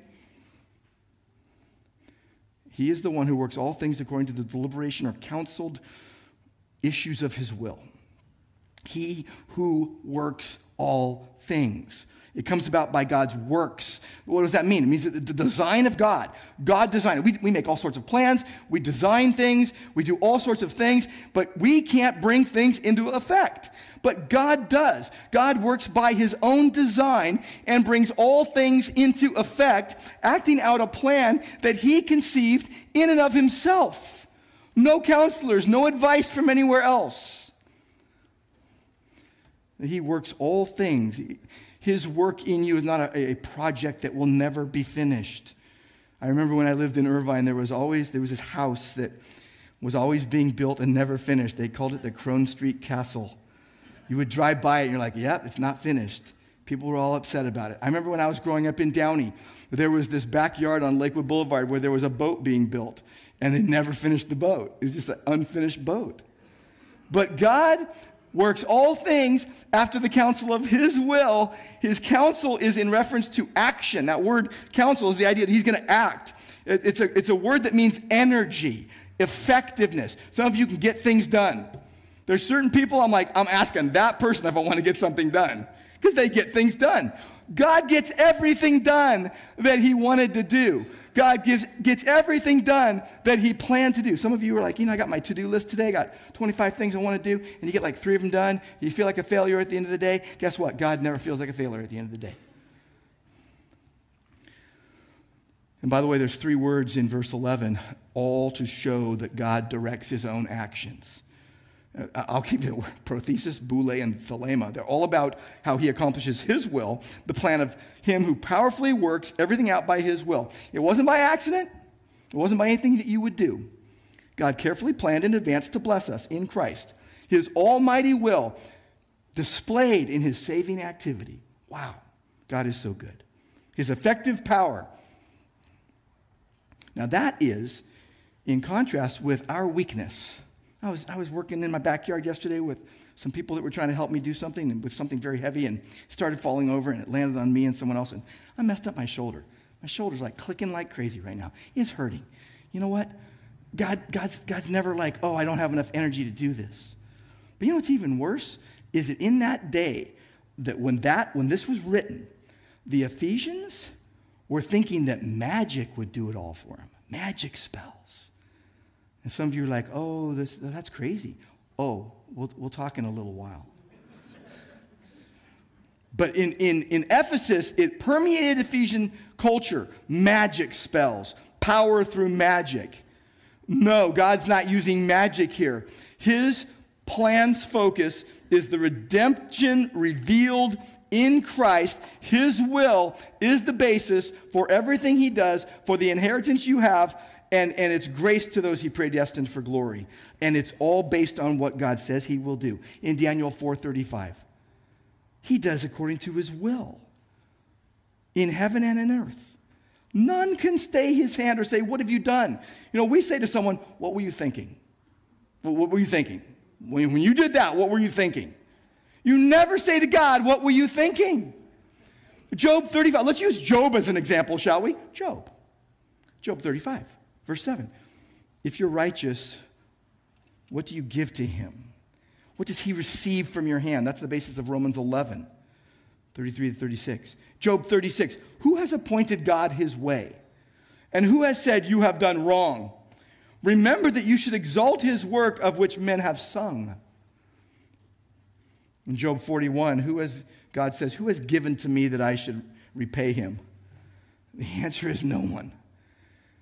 He is the one who works all things according to the deliberation or counseled issues of his will. He who works all things. It comes about by God's works. What does that mean? It means the design of God. God designed it. We, we make all sorts of plans. We design things. We do all sorts of things. But we can't bring things into effect. But God does. God works by his own design and brings all things into effect, acting out a plan that he conceived in and of himself. No counselors, no advice from anywhere else. He works all things. His work in you is not a, a project that will never be finished. I remember when I lived in Irvine, there was always, there was this house that was always being built and never finished. They called it the Crone Street Castle. You would drive by it, and you're like, yep, it's not finished. People were all upset about it. I remember when I was growing up in Downey, there was this backyard on Lakewood Boulevard where there was a boat being built, and they never finished the boat. It was just an unfinished boat. But God works all things after the counsel of his will. His counsel is in reference to action. That word counsel is the idea that he's going to act. It's a, it's a word that means energy, effectiveness. Some of you can get things done. There's certain people I'm like, I'm asking that person if I want to get something done, because they get things done. God gets everything done that he wanted to do. God gives, gets everything done that he planned to do. Some of you are like, you know, I got my to-do list today. I got twenty-five things I want to do. And you get like three of them done. You feel like a failure at the end of the day. Guess what? God never feels like a failure at the end of the day. And by the way, there's three words in verse eleven, all to show that God directs his own actions. I'll keep you prothesis, boule, and thelema. They're all about how he accomplishes his will, the plan of him who powerfully works everything out by his will. It wasn't by accident. It wasn't by anything that you would do. God carefully planned in advance to bless us in Christ. His almighty will displayed in his saving activity. Wow, God is so good. His effective power. Now that is in contrast with our weakness. I was, I was working in my backyard yesterday with some people that were trying to help me do something, and with something very heavy, and started falling over, and it landed on me and someone else, and I messed up my shoulder. My shoulder's like clicking like crazy right now. It's hurting. You know what? God, God's, God's never like, oh, I don't have enough energy to do this. But you know what's even worse is that in that day, that when that when this was written, the Ephesians were thinking that magic would do it all for them. Magic spells. And some of you are like, oh, this, that's crazy. Oh, we'll, we'll talk in a little while. But in, in, in Ephesus, it permeated Ephesian culture. Magic spells, power through magic. No, God's not using magic here. His plan's focus is the redemption revealed in Christ. His will is the basis for everything he does, for the inheritance you have, And, and it's grace to those he predestined for glory. And it's all based on what God says he will do. In Daniel four thirty-five, he does according to his will in heaven and in earth. None can stay his hand or say, what have you done? You know, we say to someone, what were you thinking? What were you thinking? When, when you did that, what were you thinking? You never say to God, what were you thinking? Job thirty-five. Let's use Job as an example, shall we? Job. Job thirty-five. Verse seven, if you're righteous, what do you give to him? What does he receive from your hand? That's the basis of Romans eleven, thirty-three to thirty-six. Job thirty-six, who has appointed God his way? And who has said, you have done wrong? Remember that you should exalt his work of which men have sung. In Job forty-one, who has, God says, who has given to me that I should repay him? The answer is no one.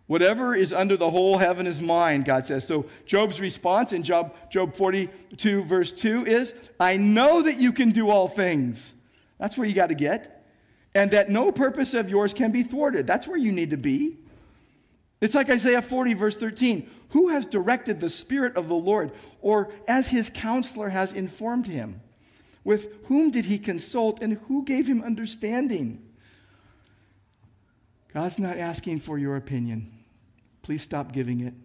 Whatever is under the whole heaven is mine, God says. So Job's response in Job, Job forty-two, verse two is, I know that you can do all things. That's where you got to get. And that no purpose of yours can be thwarted. That's where you need to be. It's like Isaiah forty, verse thirteen. Who has directed the Spirit of the Lord, or as his counselor has informed him? With whom did he consult, and who gave him understanding? God's not asking for your opinion. Please stop giving it.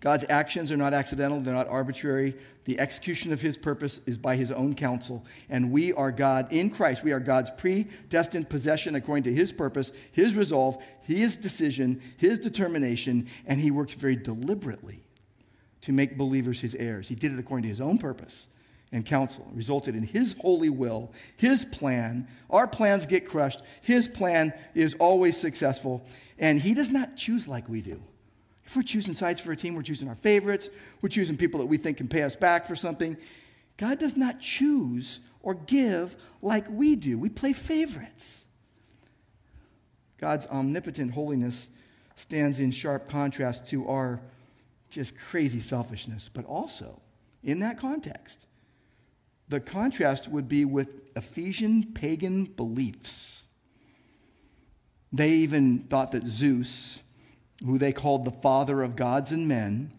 God's actions are not accidental. They're not arbitrary. The execution of his purpose is by his own counsel. And we are God in Christ. We are God's predestined possession according to his purpose, his resolve, his decision, his determination. And he works very deliberately to make believers his heirs. He did it according to his own purpose and counsel. It resulted in his holy will, his plan. Our plans get crushed. His plan is always successful. And he does not choose like we do. If we're choosing sides for a team, we're choosing our favorites. We're choosing people that we think can pay us back for something. God does not choose or give like we do. We play favorites. God's omnipotent holiness stands in sharp contrast to our just crazy selfishness. But also, in that context, the contrast would be with Ephesian pagan beliefs. They even thought that Zeus, who they called the father of gods and men,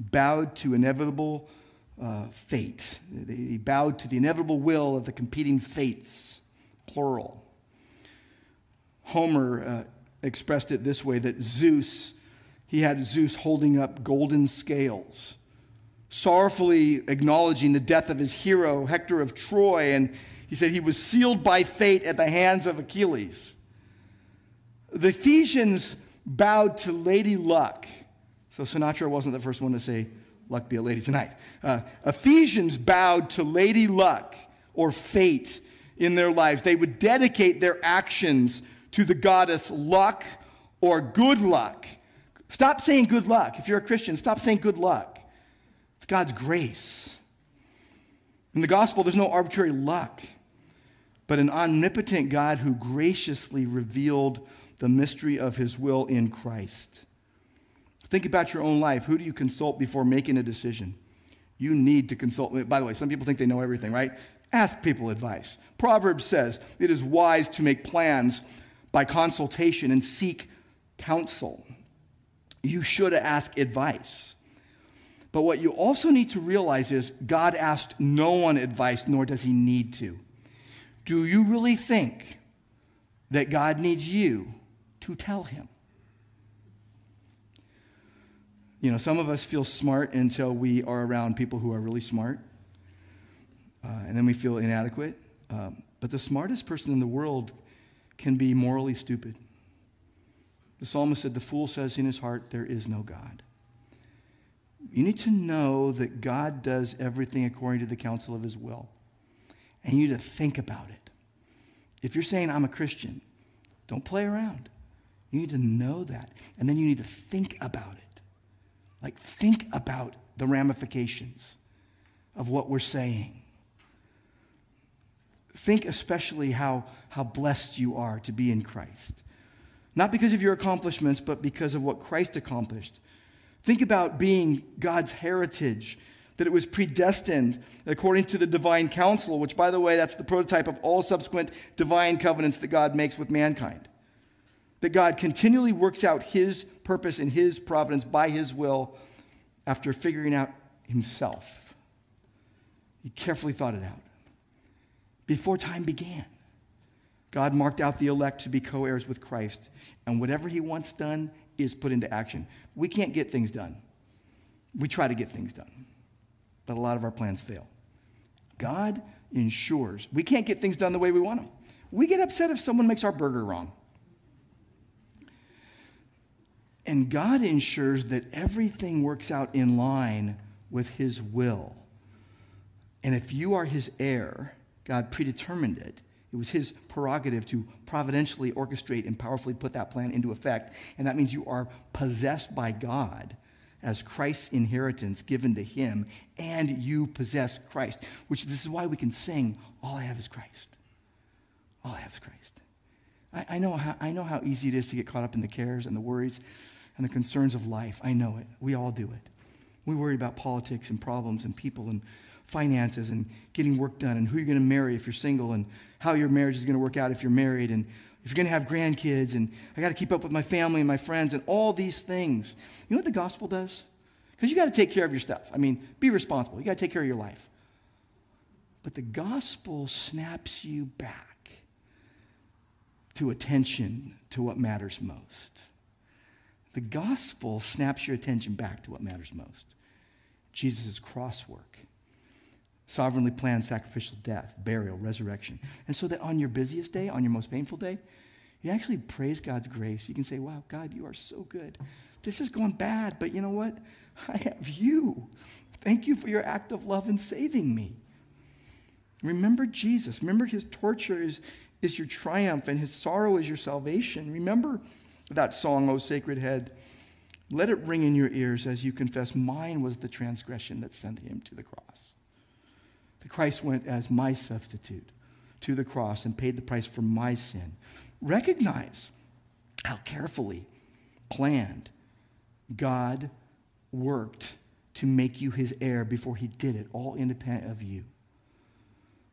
bowed to inevitable uh, fate. They bowed to the inevitable will of the competing fates, plural. Homer uh, expressed it this way, that Zeus, he had Zeus holding up golden scales, sorrowfully acknowledging the death of his hero, Hector of Troy, and he said he was sealed by fate at the hands of Achilles. The Ephesians bowed to Lady Luck. So Sinatra wasn't the first one to say, luck be a lady tonight. Uh, Ephesians bowed to Lady Luck, or fate, in their lives. They would dedicate their actions to the goddess luck or good luck. Stop saying good luck. If you're a Christian, stop saying good luck. It's God's grace. In the gospel, there's no arbitrary luck, but an omnipotent God who graciously revealed the mystery of his will in Christ. Think about your own life. Who do you consult before making a decision? You need to consult. By the way, some people think they know everything, right? Ask people advice. Proverbs says it is wise to make plans by consultation and seek counsel. You should ask advice. But what you also need to realize is God asked no one advice, nor does he need to. Do you really think that God needs you to tell him? You know, some of us feel smart until we are around people who are really smart, uh, and then we feel inadequate. Um, but the smartest person in the world can be morally stupid. The psalmist said, "The fool says in his heart, there is no God." You need to know that God does everything according to the counsel of his will, and you need to think about it. If you're saying, I'm a Christian, don't play around. You need to know that, and then you need to think about it. Like, think about the ramifications of what we're saying. Think especially how, how blessed you are to be in Christ. Not because of your accomplishments, but because of what Christ accomplished. Think about being God's heritage, that it was predestined according to the divine counsel, which, by the way, that's the prototype of all subsequent divine covenants that God makes with mankind. That God continually works out his purpose and his providence by his will after figuring out himself. He carefully thought it out. Before time began, God marked out the elect to be co-heirs with Christ, and whatever he wants done is put into action. We can't get things done. We try to get things done, but a lot of our plans fail. God ensures. We can't get things done the way we want them. We get upset if someone makes our burger wrong. And God ensures that everything works out in line with his will. And if you are his heir, God predetermined it. It was his prerogative to providentially orchestrate and powerfully put that plan into effect. And that means you are possessed by God as Christ's inheritance given to him, and you possess Christ, which this is why we can sing, all I have is Christ. All I have is Christ. I, I, know how, I know how easy it is to get caught up in the cares and the worries and the concerns of life. I know it. We all do it. We worry about politics and problems and people and finances and getting work done and who you're going to marry if you're single and how your marriage is going to work out if you're married and if you're going to have grandkids and I got to keep up with my family and my friends and all these things. You know what the gospel does? Because you got to take care of your stuff. I mean, be responsible. You got to take care of your life. But the gospel snaps you back to attention to what matters most. The gospel snaps your attention back to what matters most. Jesus' cross work, sovereignly planned sacrificial death, burial, resurrection. And so that on your busiest day, on your most painful day, you actually praise God's grace. You can say, wow, God, you are so good. This is going bad, but you know what? I have you. Thank you for your act of love in saving me. Remember Jesus. Remember his torture is, is your triumph and his sorrow is your salvation. Remember that song, O Sacred Head, let it ring in your ears as you confess, mine was the transgression that sent him to the cross. The Christ went as my substitute to the cross and paid the price for my sin. Recognize how carefully planned God worked to make you his heir before he did it, all independent of you.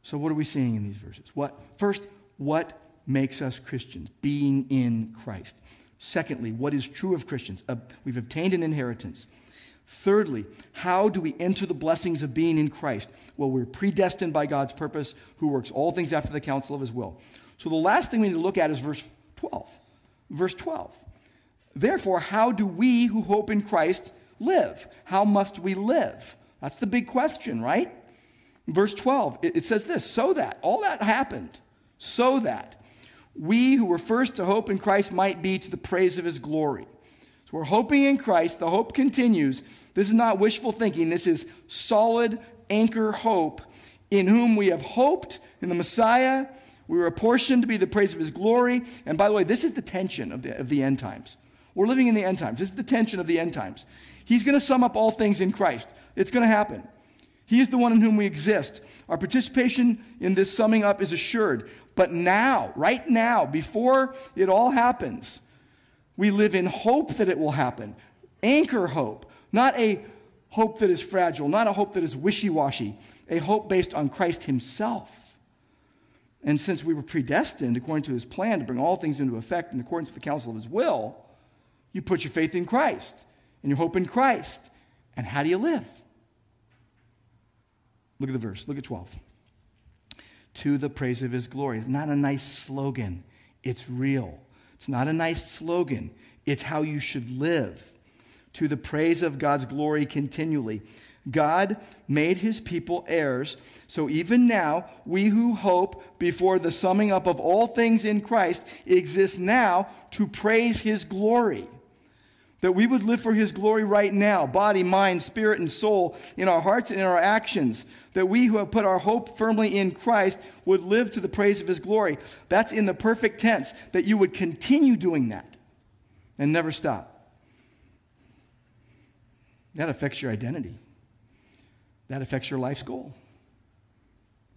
So what are we seeing in these verses? What first, what makes us Christians? Being in Christ. Secondly, what is true of Christians? We've obtained an inheritance. Thirdly, how do we enter the blessings of being in Christ? Well, we're predestined by God's purpose, who works all things after the counsel of his will. So the last thing we need to look at is verse twelve. Verse twelve. Therefore, how do we who hope in Christ live? How must we live? That's the big question, right? Verse twelve, it says this, so that, all that happened, so that we who were first to hope in Christ might be to the praise of his glory. So we're hoping in Christ, the hope continues. This is not wishful thinking, this is solid anchor hope, in whom we have hoped in the Messiah. We were apportioned to be the praise of his glory. And by the way, this is the tension of the, of the end times. We're living in the end times. This is the tension of the end times. He's going to sum up all things in Christ. It's going to happen. He is the one in whom we exist. Our participation in this summing up is assured. But now, right now, before it all happens, we live in hope that it will happen. Anchor hope, not a hope that is fragile, not a hope that is wishy-washy, a hope based on Christ himself. And since we were predestined according to his plan to bring all things into effect in accordance with the counsel of his will, you put your faith in Christ and your hope in Christ. And how do you live? Look at the verse. Look at twelve. To the praise of his glory. It's not a nice slogan. It's real. It's not a nice slogan. It's how you should live. To the praise of God's glory continually. God made his people heirs, so even now, we who hope before the summing up of all things in Christ exist now to praise his glory. That we would live for his glory right now, body, mind, spirit, and soul, in our hearts and in our actions. That we who have put our hope firmly in Christ would live to the praise of his glory. That's in the perfect tense, that you would continue doing that and never stop. That affects your identity. That affects your life's goal.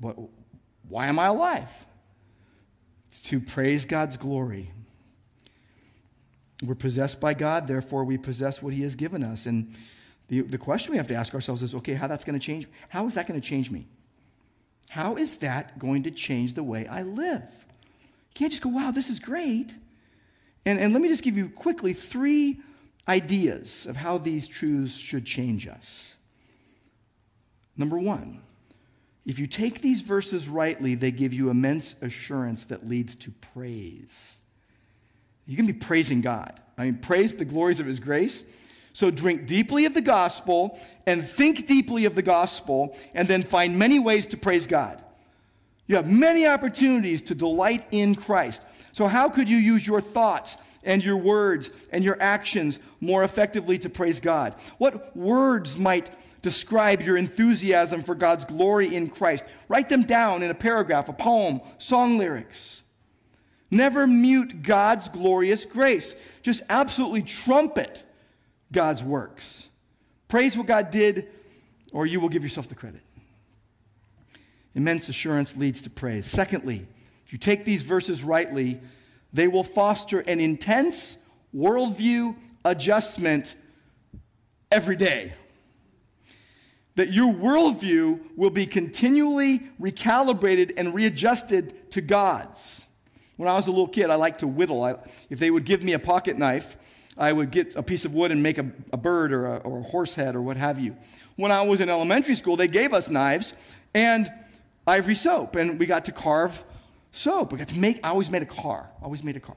But why am I alive? To praise God's glory. We're possessed by God, therefore we possess what he has given us. And the, the question we have to ask ourselves is, okay, how that's going to change? How is that going to change me? How is that going to change the way I live? You can't just go, wow, this is great. And, and let me just give you quickly three ideas of how these truths should change us. Number one, if you take these verses rightly, they give you immense assurance that leads to praise. You can be praising God. I mean, praise the glories of his grace. So drink deeply of the gospel and think deeply of the gospel and then find many ways to praise God. You have many opportunities to delight in Christ. So how could you use your thoughts and your words and your actions more effectively to praise God? What words might describe your enthusiasm for God's glory in Christ? Write them down in a paragraph, a poem, song lyrics. Never mute God's glorious grace. Just absolutely trumpet God's works. Praise what God did, or you will give yourself the credit. Immense assurance leads to praise. Secondly, if you take these verses rightly, they will foster an intense worldview adjustment every day. That your worldview will be continually recalibrated and readjusted to God's. When I was a little kid, I liked to whittle. I, if they would give me a pocket knife, I would get a piece of wood and make a, a bird or a, or a horse head or what have you. When I was in elementary school, they gave us knives and ivory soap, and we got to carve soap. We got to make, I always made a car, always made a car.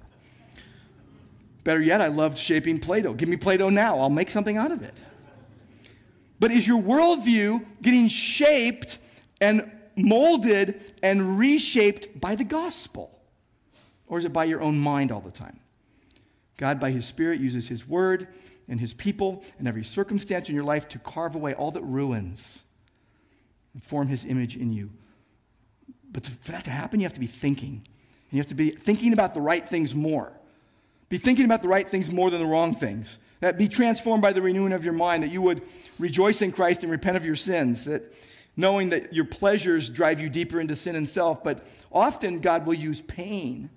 Better yet, I loved shaping Play-Doh. Give me Play-Doh now, I'll make something out of it. But is your worldview getting shaped and molded and reshaped by the gospel? Or is it by your own mind all the time? God, by his Spirit, uses his word and his people and every circumstance in your life to carve away all that ruins and form his image in you. But for that to happen, you have to be thinking. And you have to be thinking about the right things more. Be thinking about the right things more than the wrong things. That be transformed by the renewing of your mind, that you would rejoice in Christ and repent of your sins, that knowing that your pleasures drive you deeper into sin and self. But often God will use pain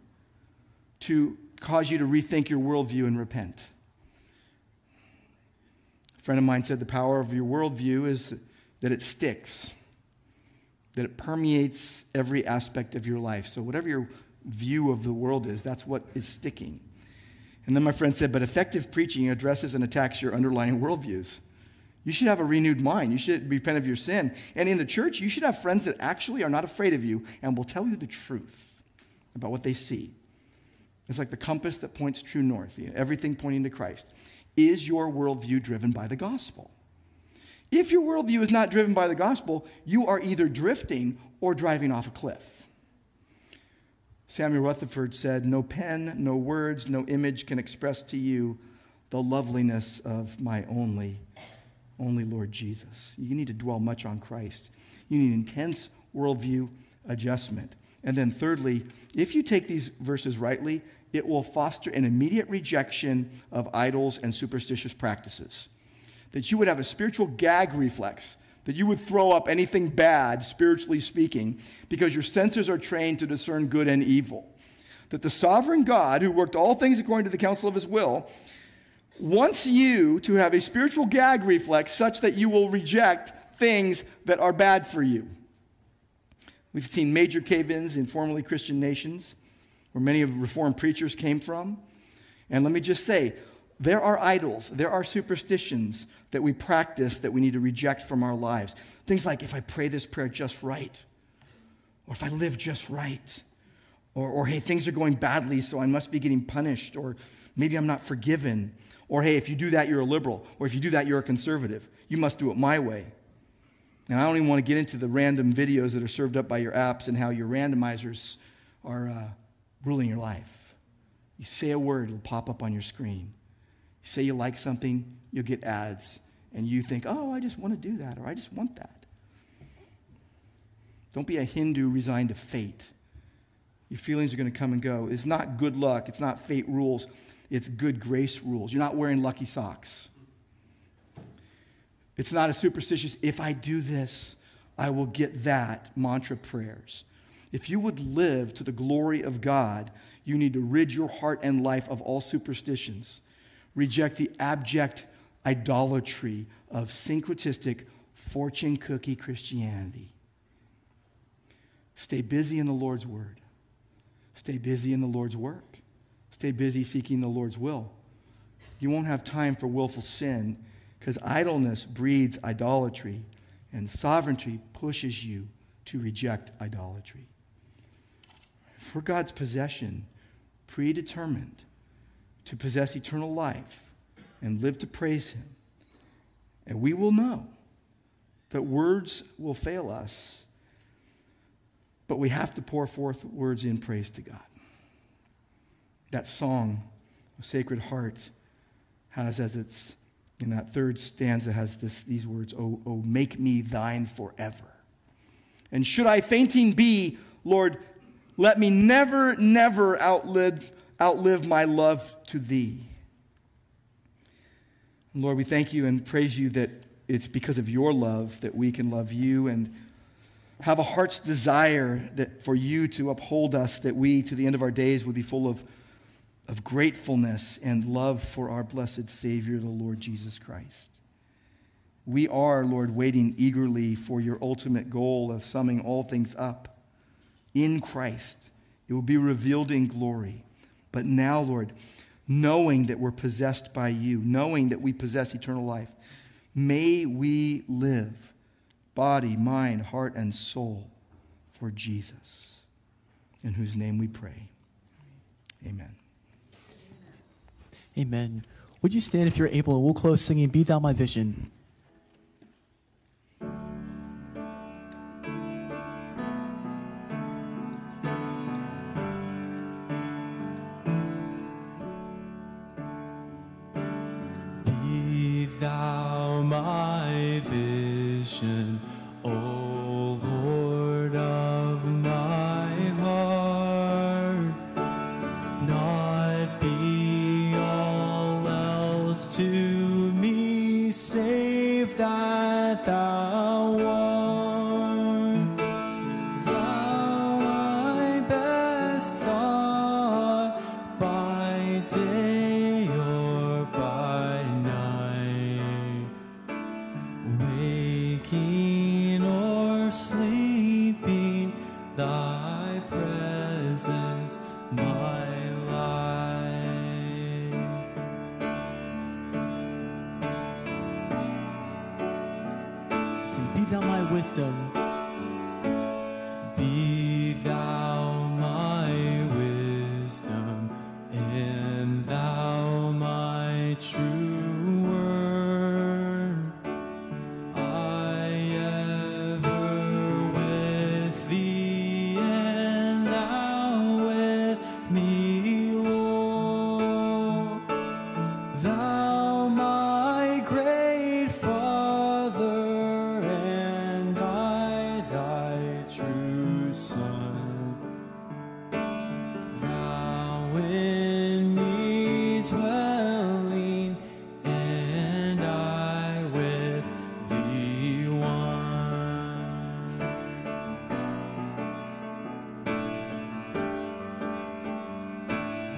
to cause you to rethink your worldview and repent. A friend of mine said the power of your worldview is that it sticks, that it permeates every aspect of your life. So whatever your view of the world is, that's what is sticking. And then my friend said, but effective preaching addresses and attacks your underlying worldviews. You should have a renewed mind. You should repent of your sin. And in the church, you should have friends that actually are not afraid of you and will tell you the truth about what they see. It's like the compass that points true north, everything pointing to Christ. Is your worldview driven by the gospel? If your worldview is not driven by the gospel, you are either drifting or driving off a cliff. Samuel Rutherford said, "No pen, no words, no image can express to you the loveliness of my only, only Lord Jesus." You need to dwell much on Christ. You need intense worldview adjustment. And then thirdly, if you take these verses rightly, it will foster an immediate rejection of idols and superstitious practices. That you would have a spiritual gag reflex, that you would throw up anything bad, spiritually speaking, because your senses are trained to discern good and evil. That the sovereign God, who worked all things according to the counsel of his will, wants you to have a spiritual gag reflex such that you will reject things that are bad for you. We've seen major cave-ins in formerly Christian nations where many of Reformed preachers came from. And let me just say, there are idols, there are superstitions that we practice that we need to reject from our lives. Things like, if I pray this prayer just right, or if I live just right, or, or hey, things are going badly, so I must be getting punished, or maybe I'm not forgiven, or hey, if you do that, you're a liberal, or if you do that, you're a conservative. You must do it my way. And I don't even want to get into the random videos that are served up by your apps and how your randomizers are uh, ruling your life. You say a word, it'll pop up on your screen. You say you like something, you'll get ads. And you think, oh, I just want to do that, or I just want that. Don't be a Hindu resigned to fate. Your feelings are going to come and go. It's not good luck. It's not fate rules. It's good grace rules. You're not wearing lucky socks. It's not a superstitious, if I do this, I will get that mantra prayers. If you would live to the glory of God, you need to rid your heart and life of all superstitions. Reject the abject idolatry of syncretistic fortune cookie Christianity. Stay busy in the Lord's word. Stay busy in the Lord's work. Stay busy seeking the Lord's will. You won't have time for willful sin, because idleness breeds idolatry, and sovereignty pushes you to reject idolatry. For God's possession, predetermined to possess eternal life and live to praise him. And we will know that words will fail us, but we have to pour forth words in praise to God. That song, Sacred Heart, has as its in that third stanza has this, these words, "O, O, make me thine forever. And should I fainting be, Lord, let me never, never outlive, outlive my love to thee." And Lord, we thank you and praise you that it's because of your love that we can love you and have a heart's desire that for you to uphold us, that we, to the end of our days, would be full of of gratefulness and love for our blessed Savior, the Lord Jesus Christ. We are, Lord, waiting eagerly for your ultimate goal of summing all things up in Christ. It will be revealed in glory. But now, Lord, knowing that we're possessed by you, knowing that we possess eternal life, may we live body, mind, heart, and soul for Jesus, in whose name we pray. Amen. Amen. Would you stand if you're able, and we'll close singing "Be Thou My Vision." Be Thou my vision, O Lord of my heart, not be to me, save that thou art, thou my best thought, by day or by night, waking or sleeping, thy presence, my wisdom. Be thou my wisdom, and thou my true word. I ever with thee, and thou with me, Lord. Thou my great Father, and I thy true Son. Thou in me dwelling, and I with thee one.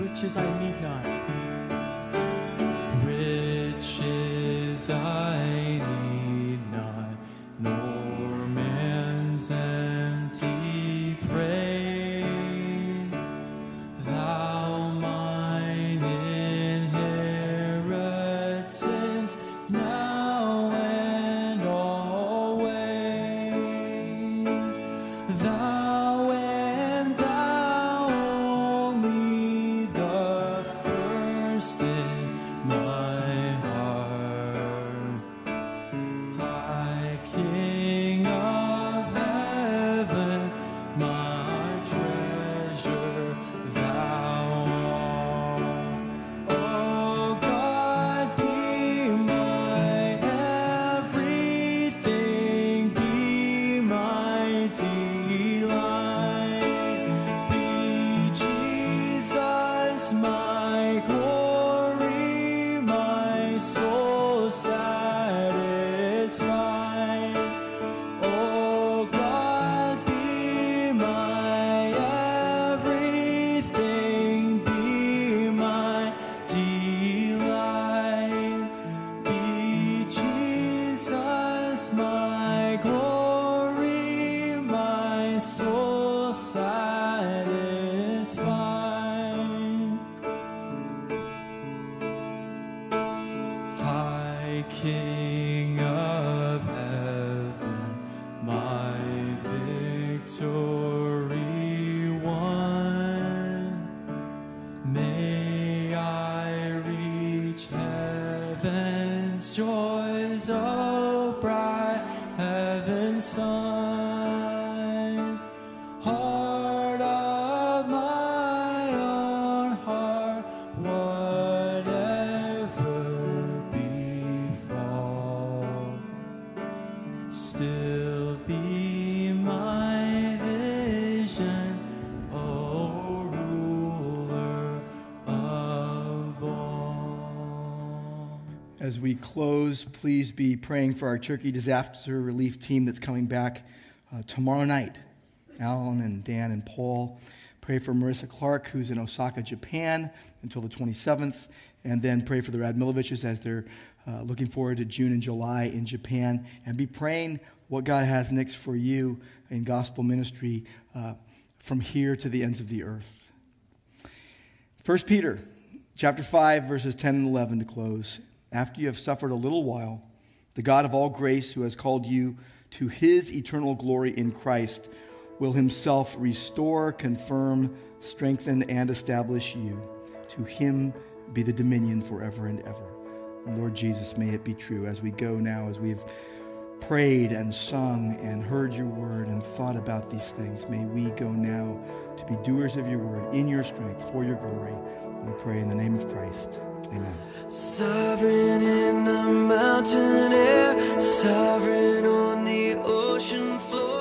Riches I need not. Riches I need not, nor man's empty praise. Thou mine inheritance, now and always. Thou and thou only, the first in my heart. High King of heaven, my treasure thou art. O God, be my everything, be my delight. Be Jesus my glory, my soul satisfied. Oh God, be my everything, be my delight. Be Jesus my glory, my soul satisfied. High King of heaven, my victory won, may I reach heaven's joys, O bright heaven's sun. Heart of my own heart, whatever befall, still be my vision, O ruler of all. As we close, please be praying for our Turkey disaster relief team that's coming back uh, tomorrow night. Alan and Dan and Paul. Pray for Marissa Clark, who's in Osaka, Japan, until the twenty-seventh. And then pray for the Radmiloviches as they're uh, looking forward to June and July in Japan. And be praying what God has next for you in gospel ministry uh, from here to the ends of the earth. First Peter chapter five, verses ten and eleven to close. After you have suffered a little while, the God of all grace, who has called you to his eternal glory in Christ, will himself restore, confirm, strengthen, and establish you. To him be the dominion forever and ever. And Lord Jesus, may it be true as we go now, as we have prayed and sung and heard your word and thought about these things. May we go now to be doers of your word, in your strength, for your glory. We pray in the name of Christ. Amen. Sovereign in the mountain air, sovereign on the ocean floor.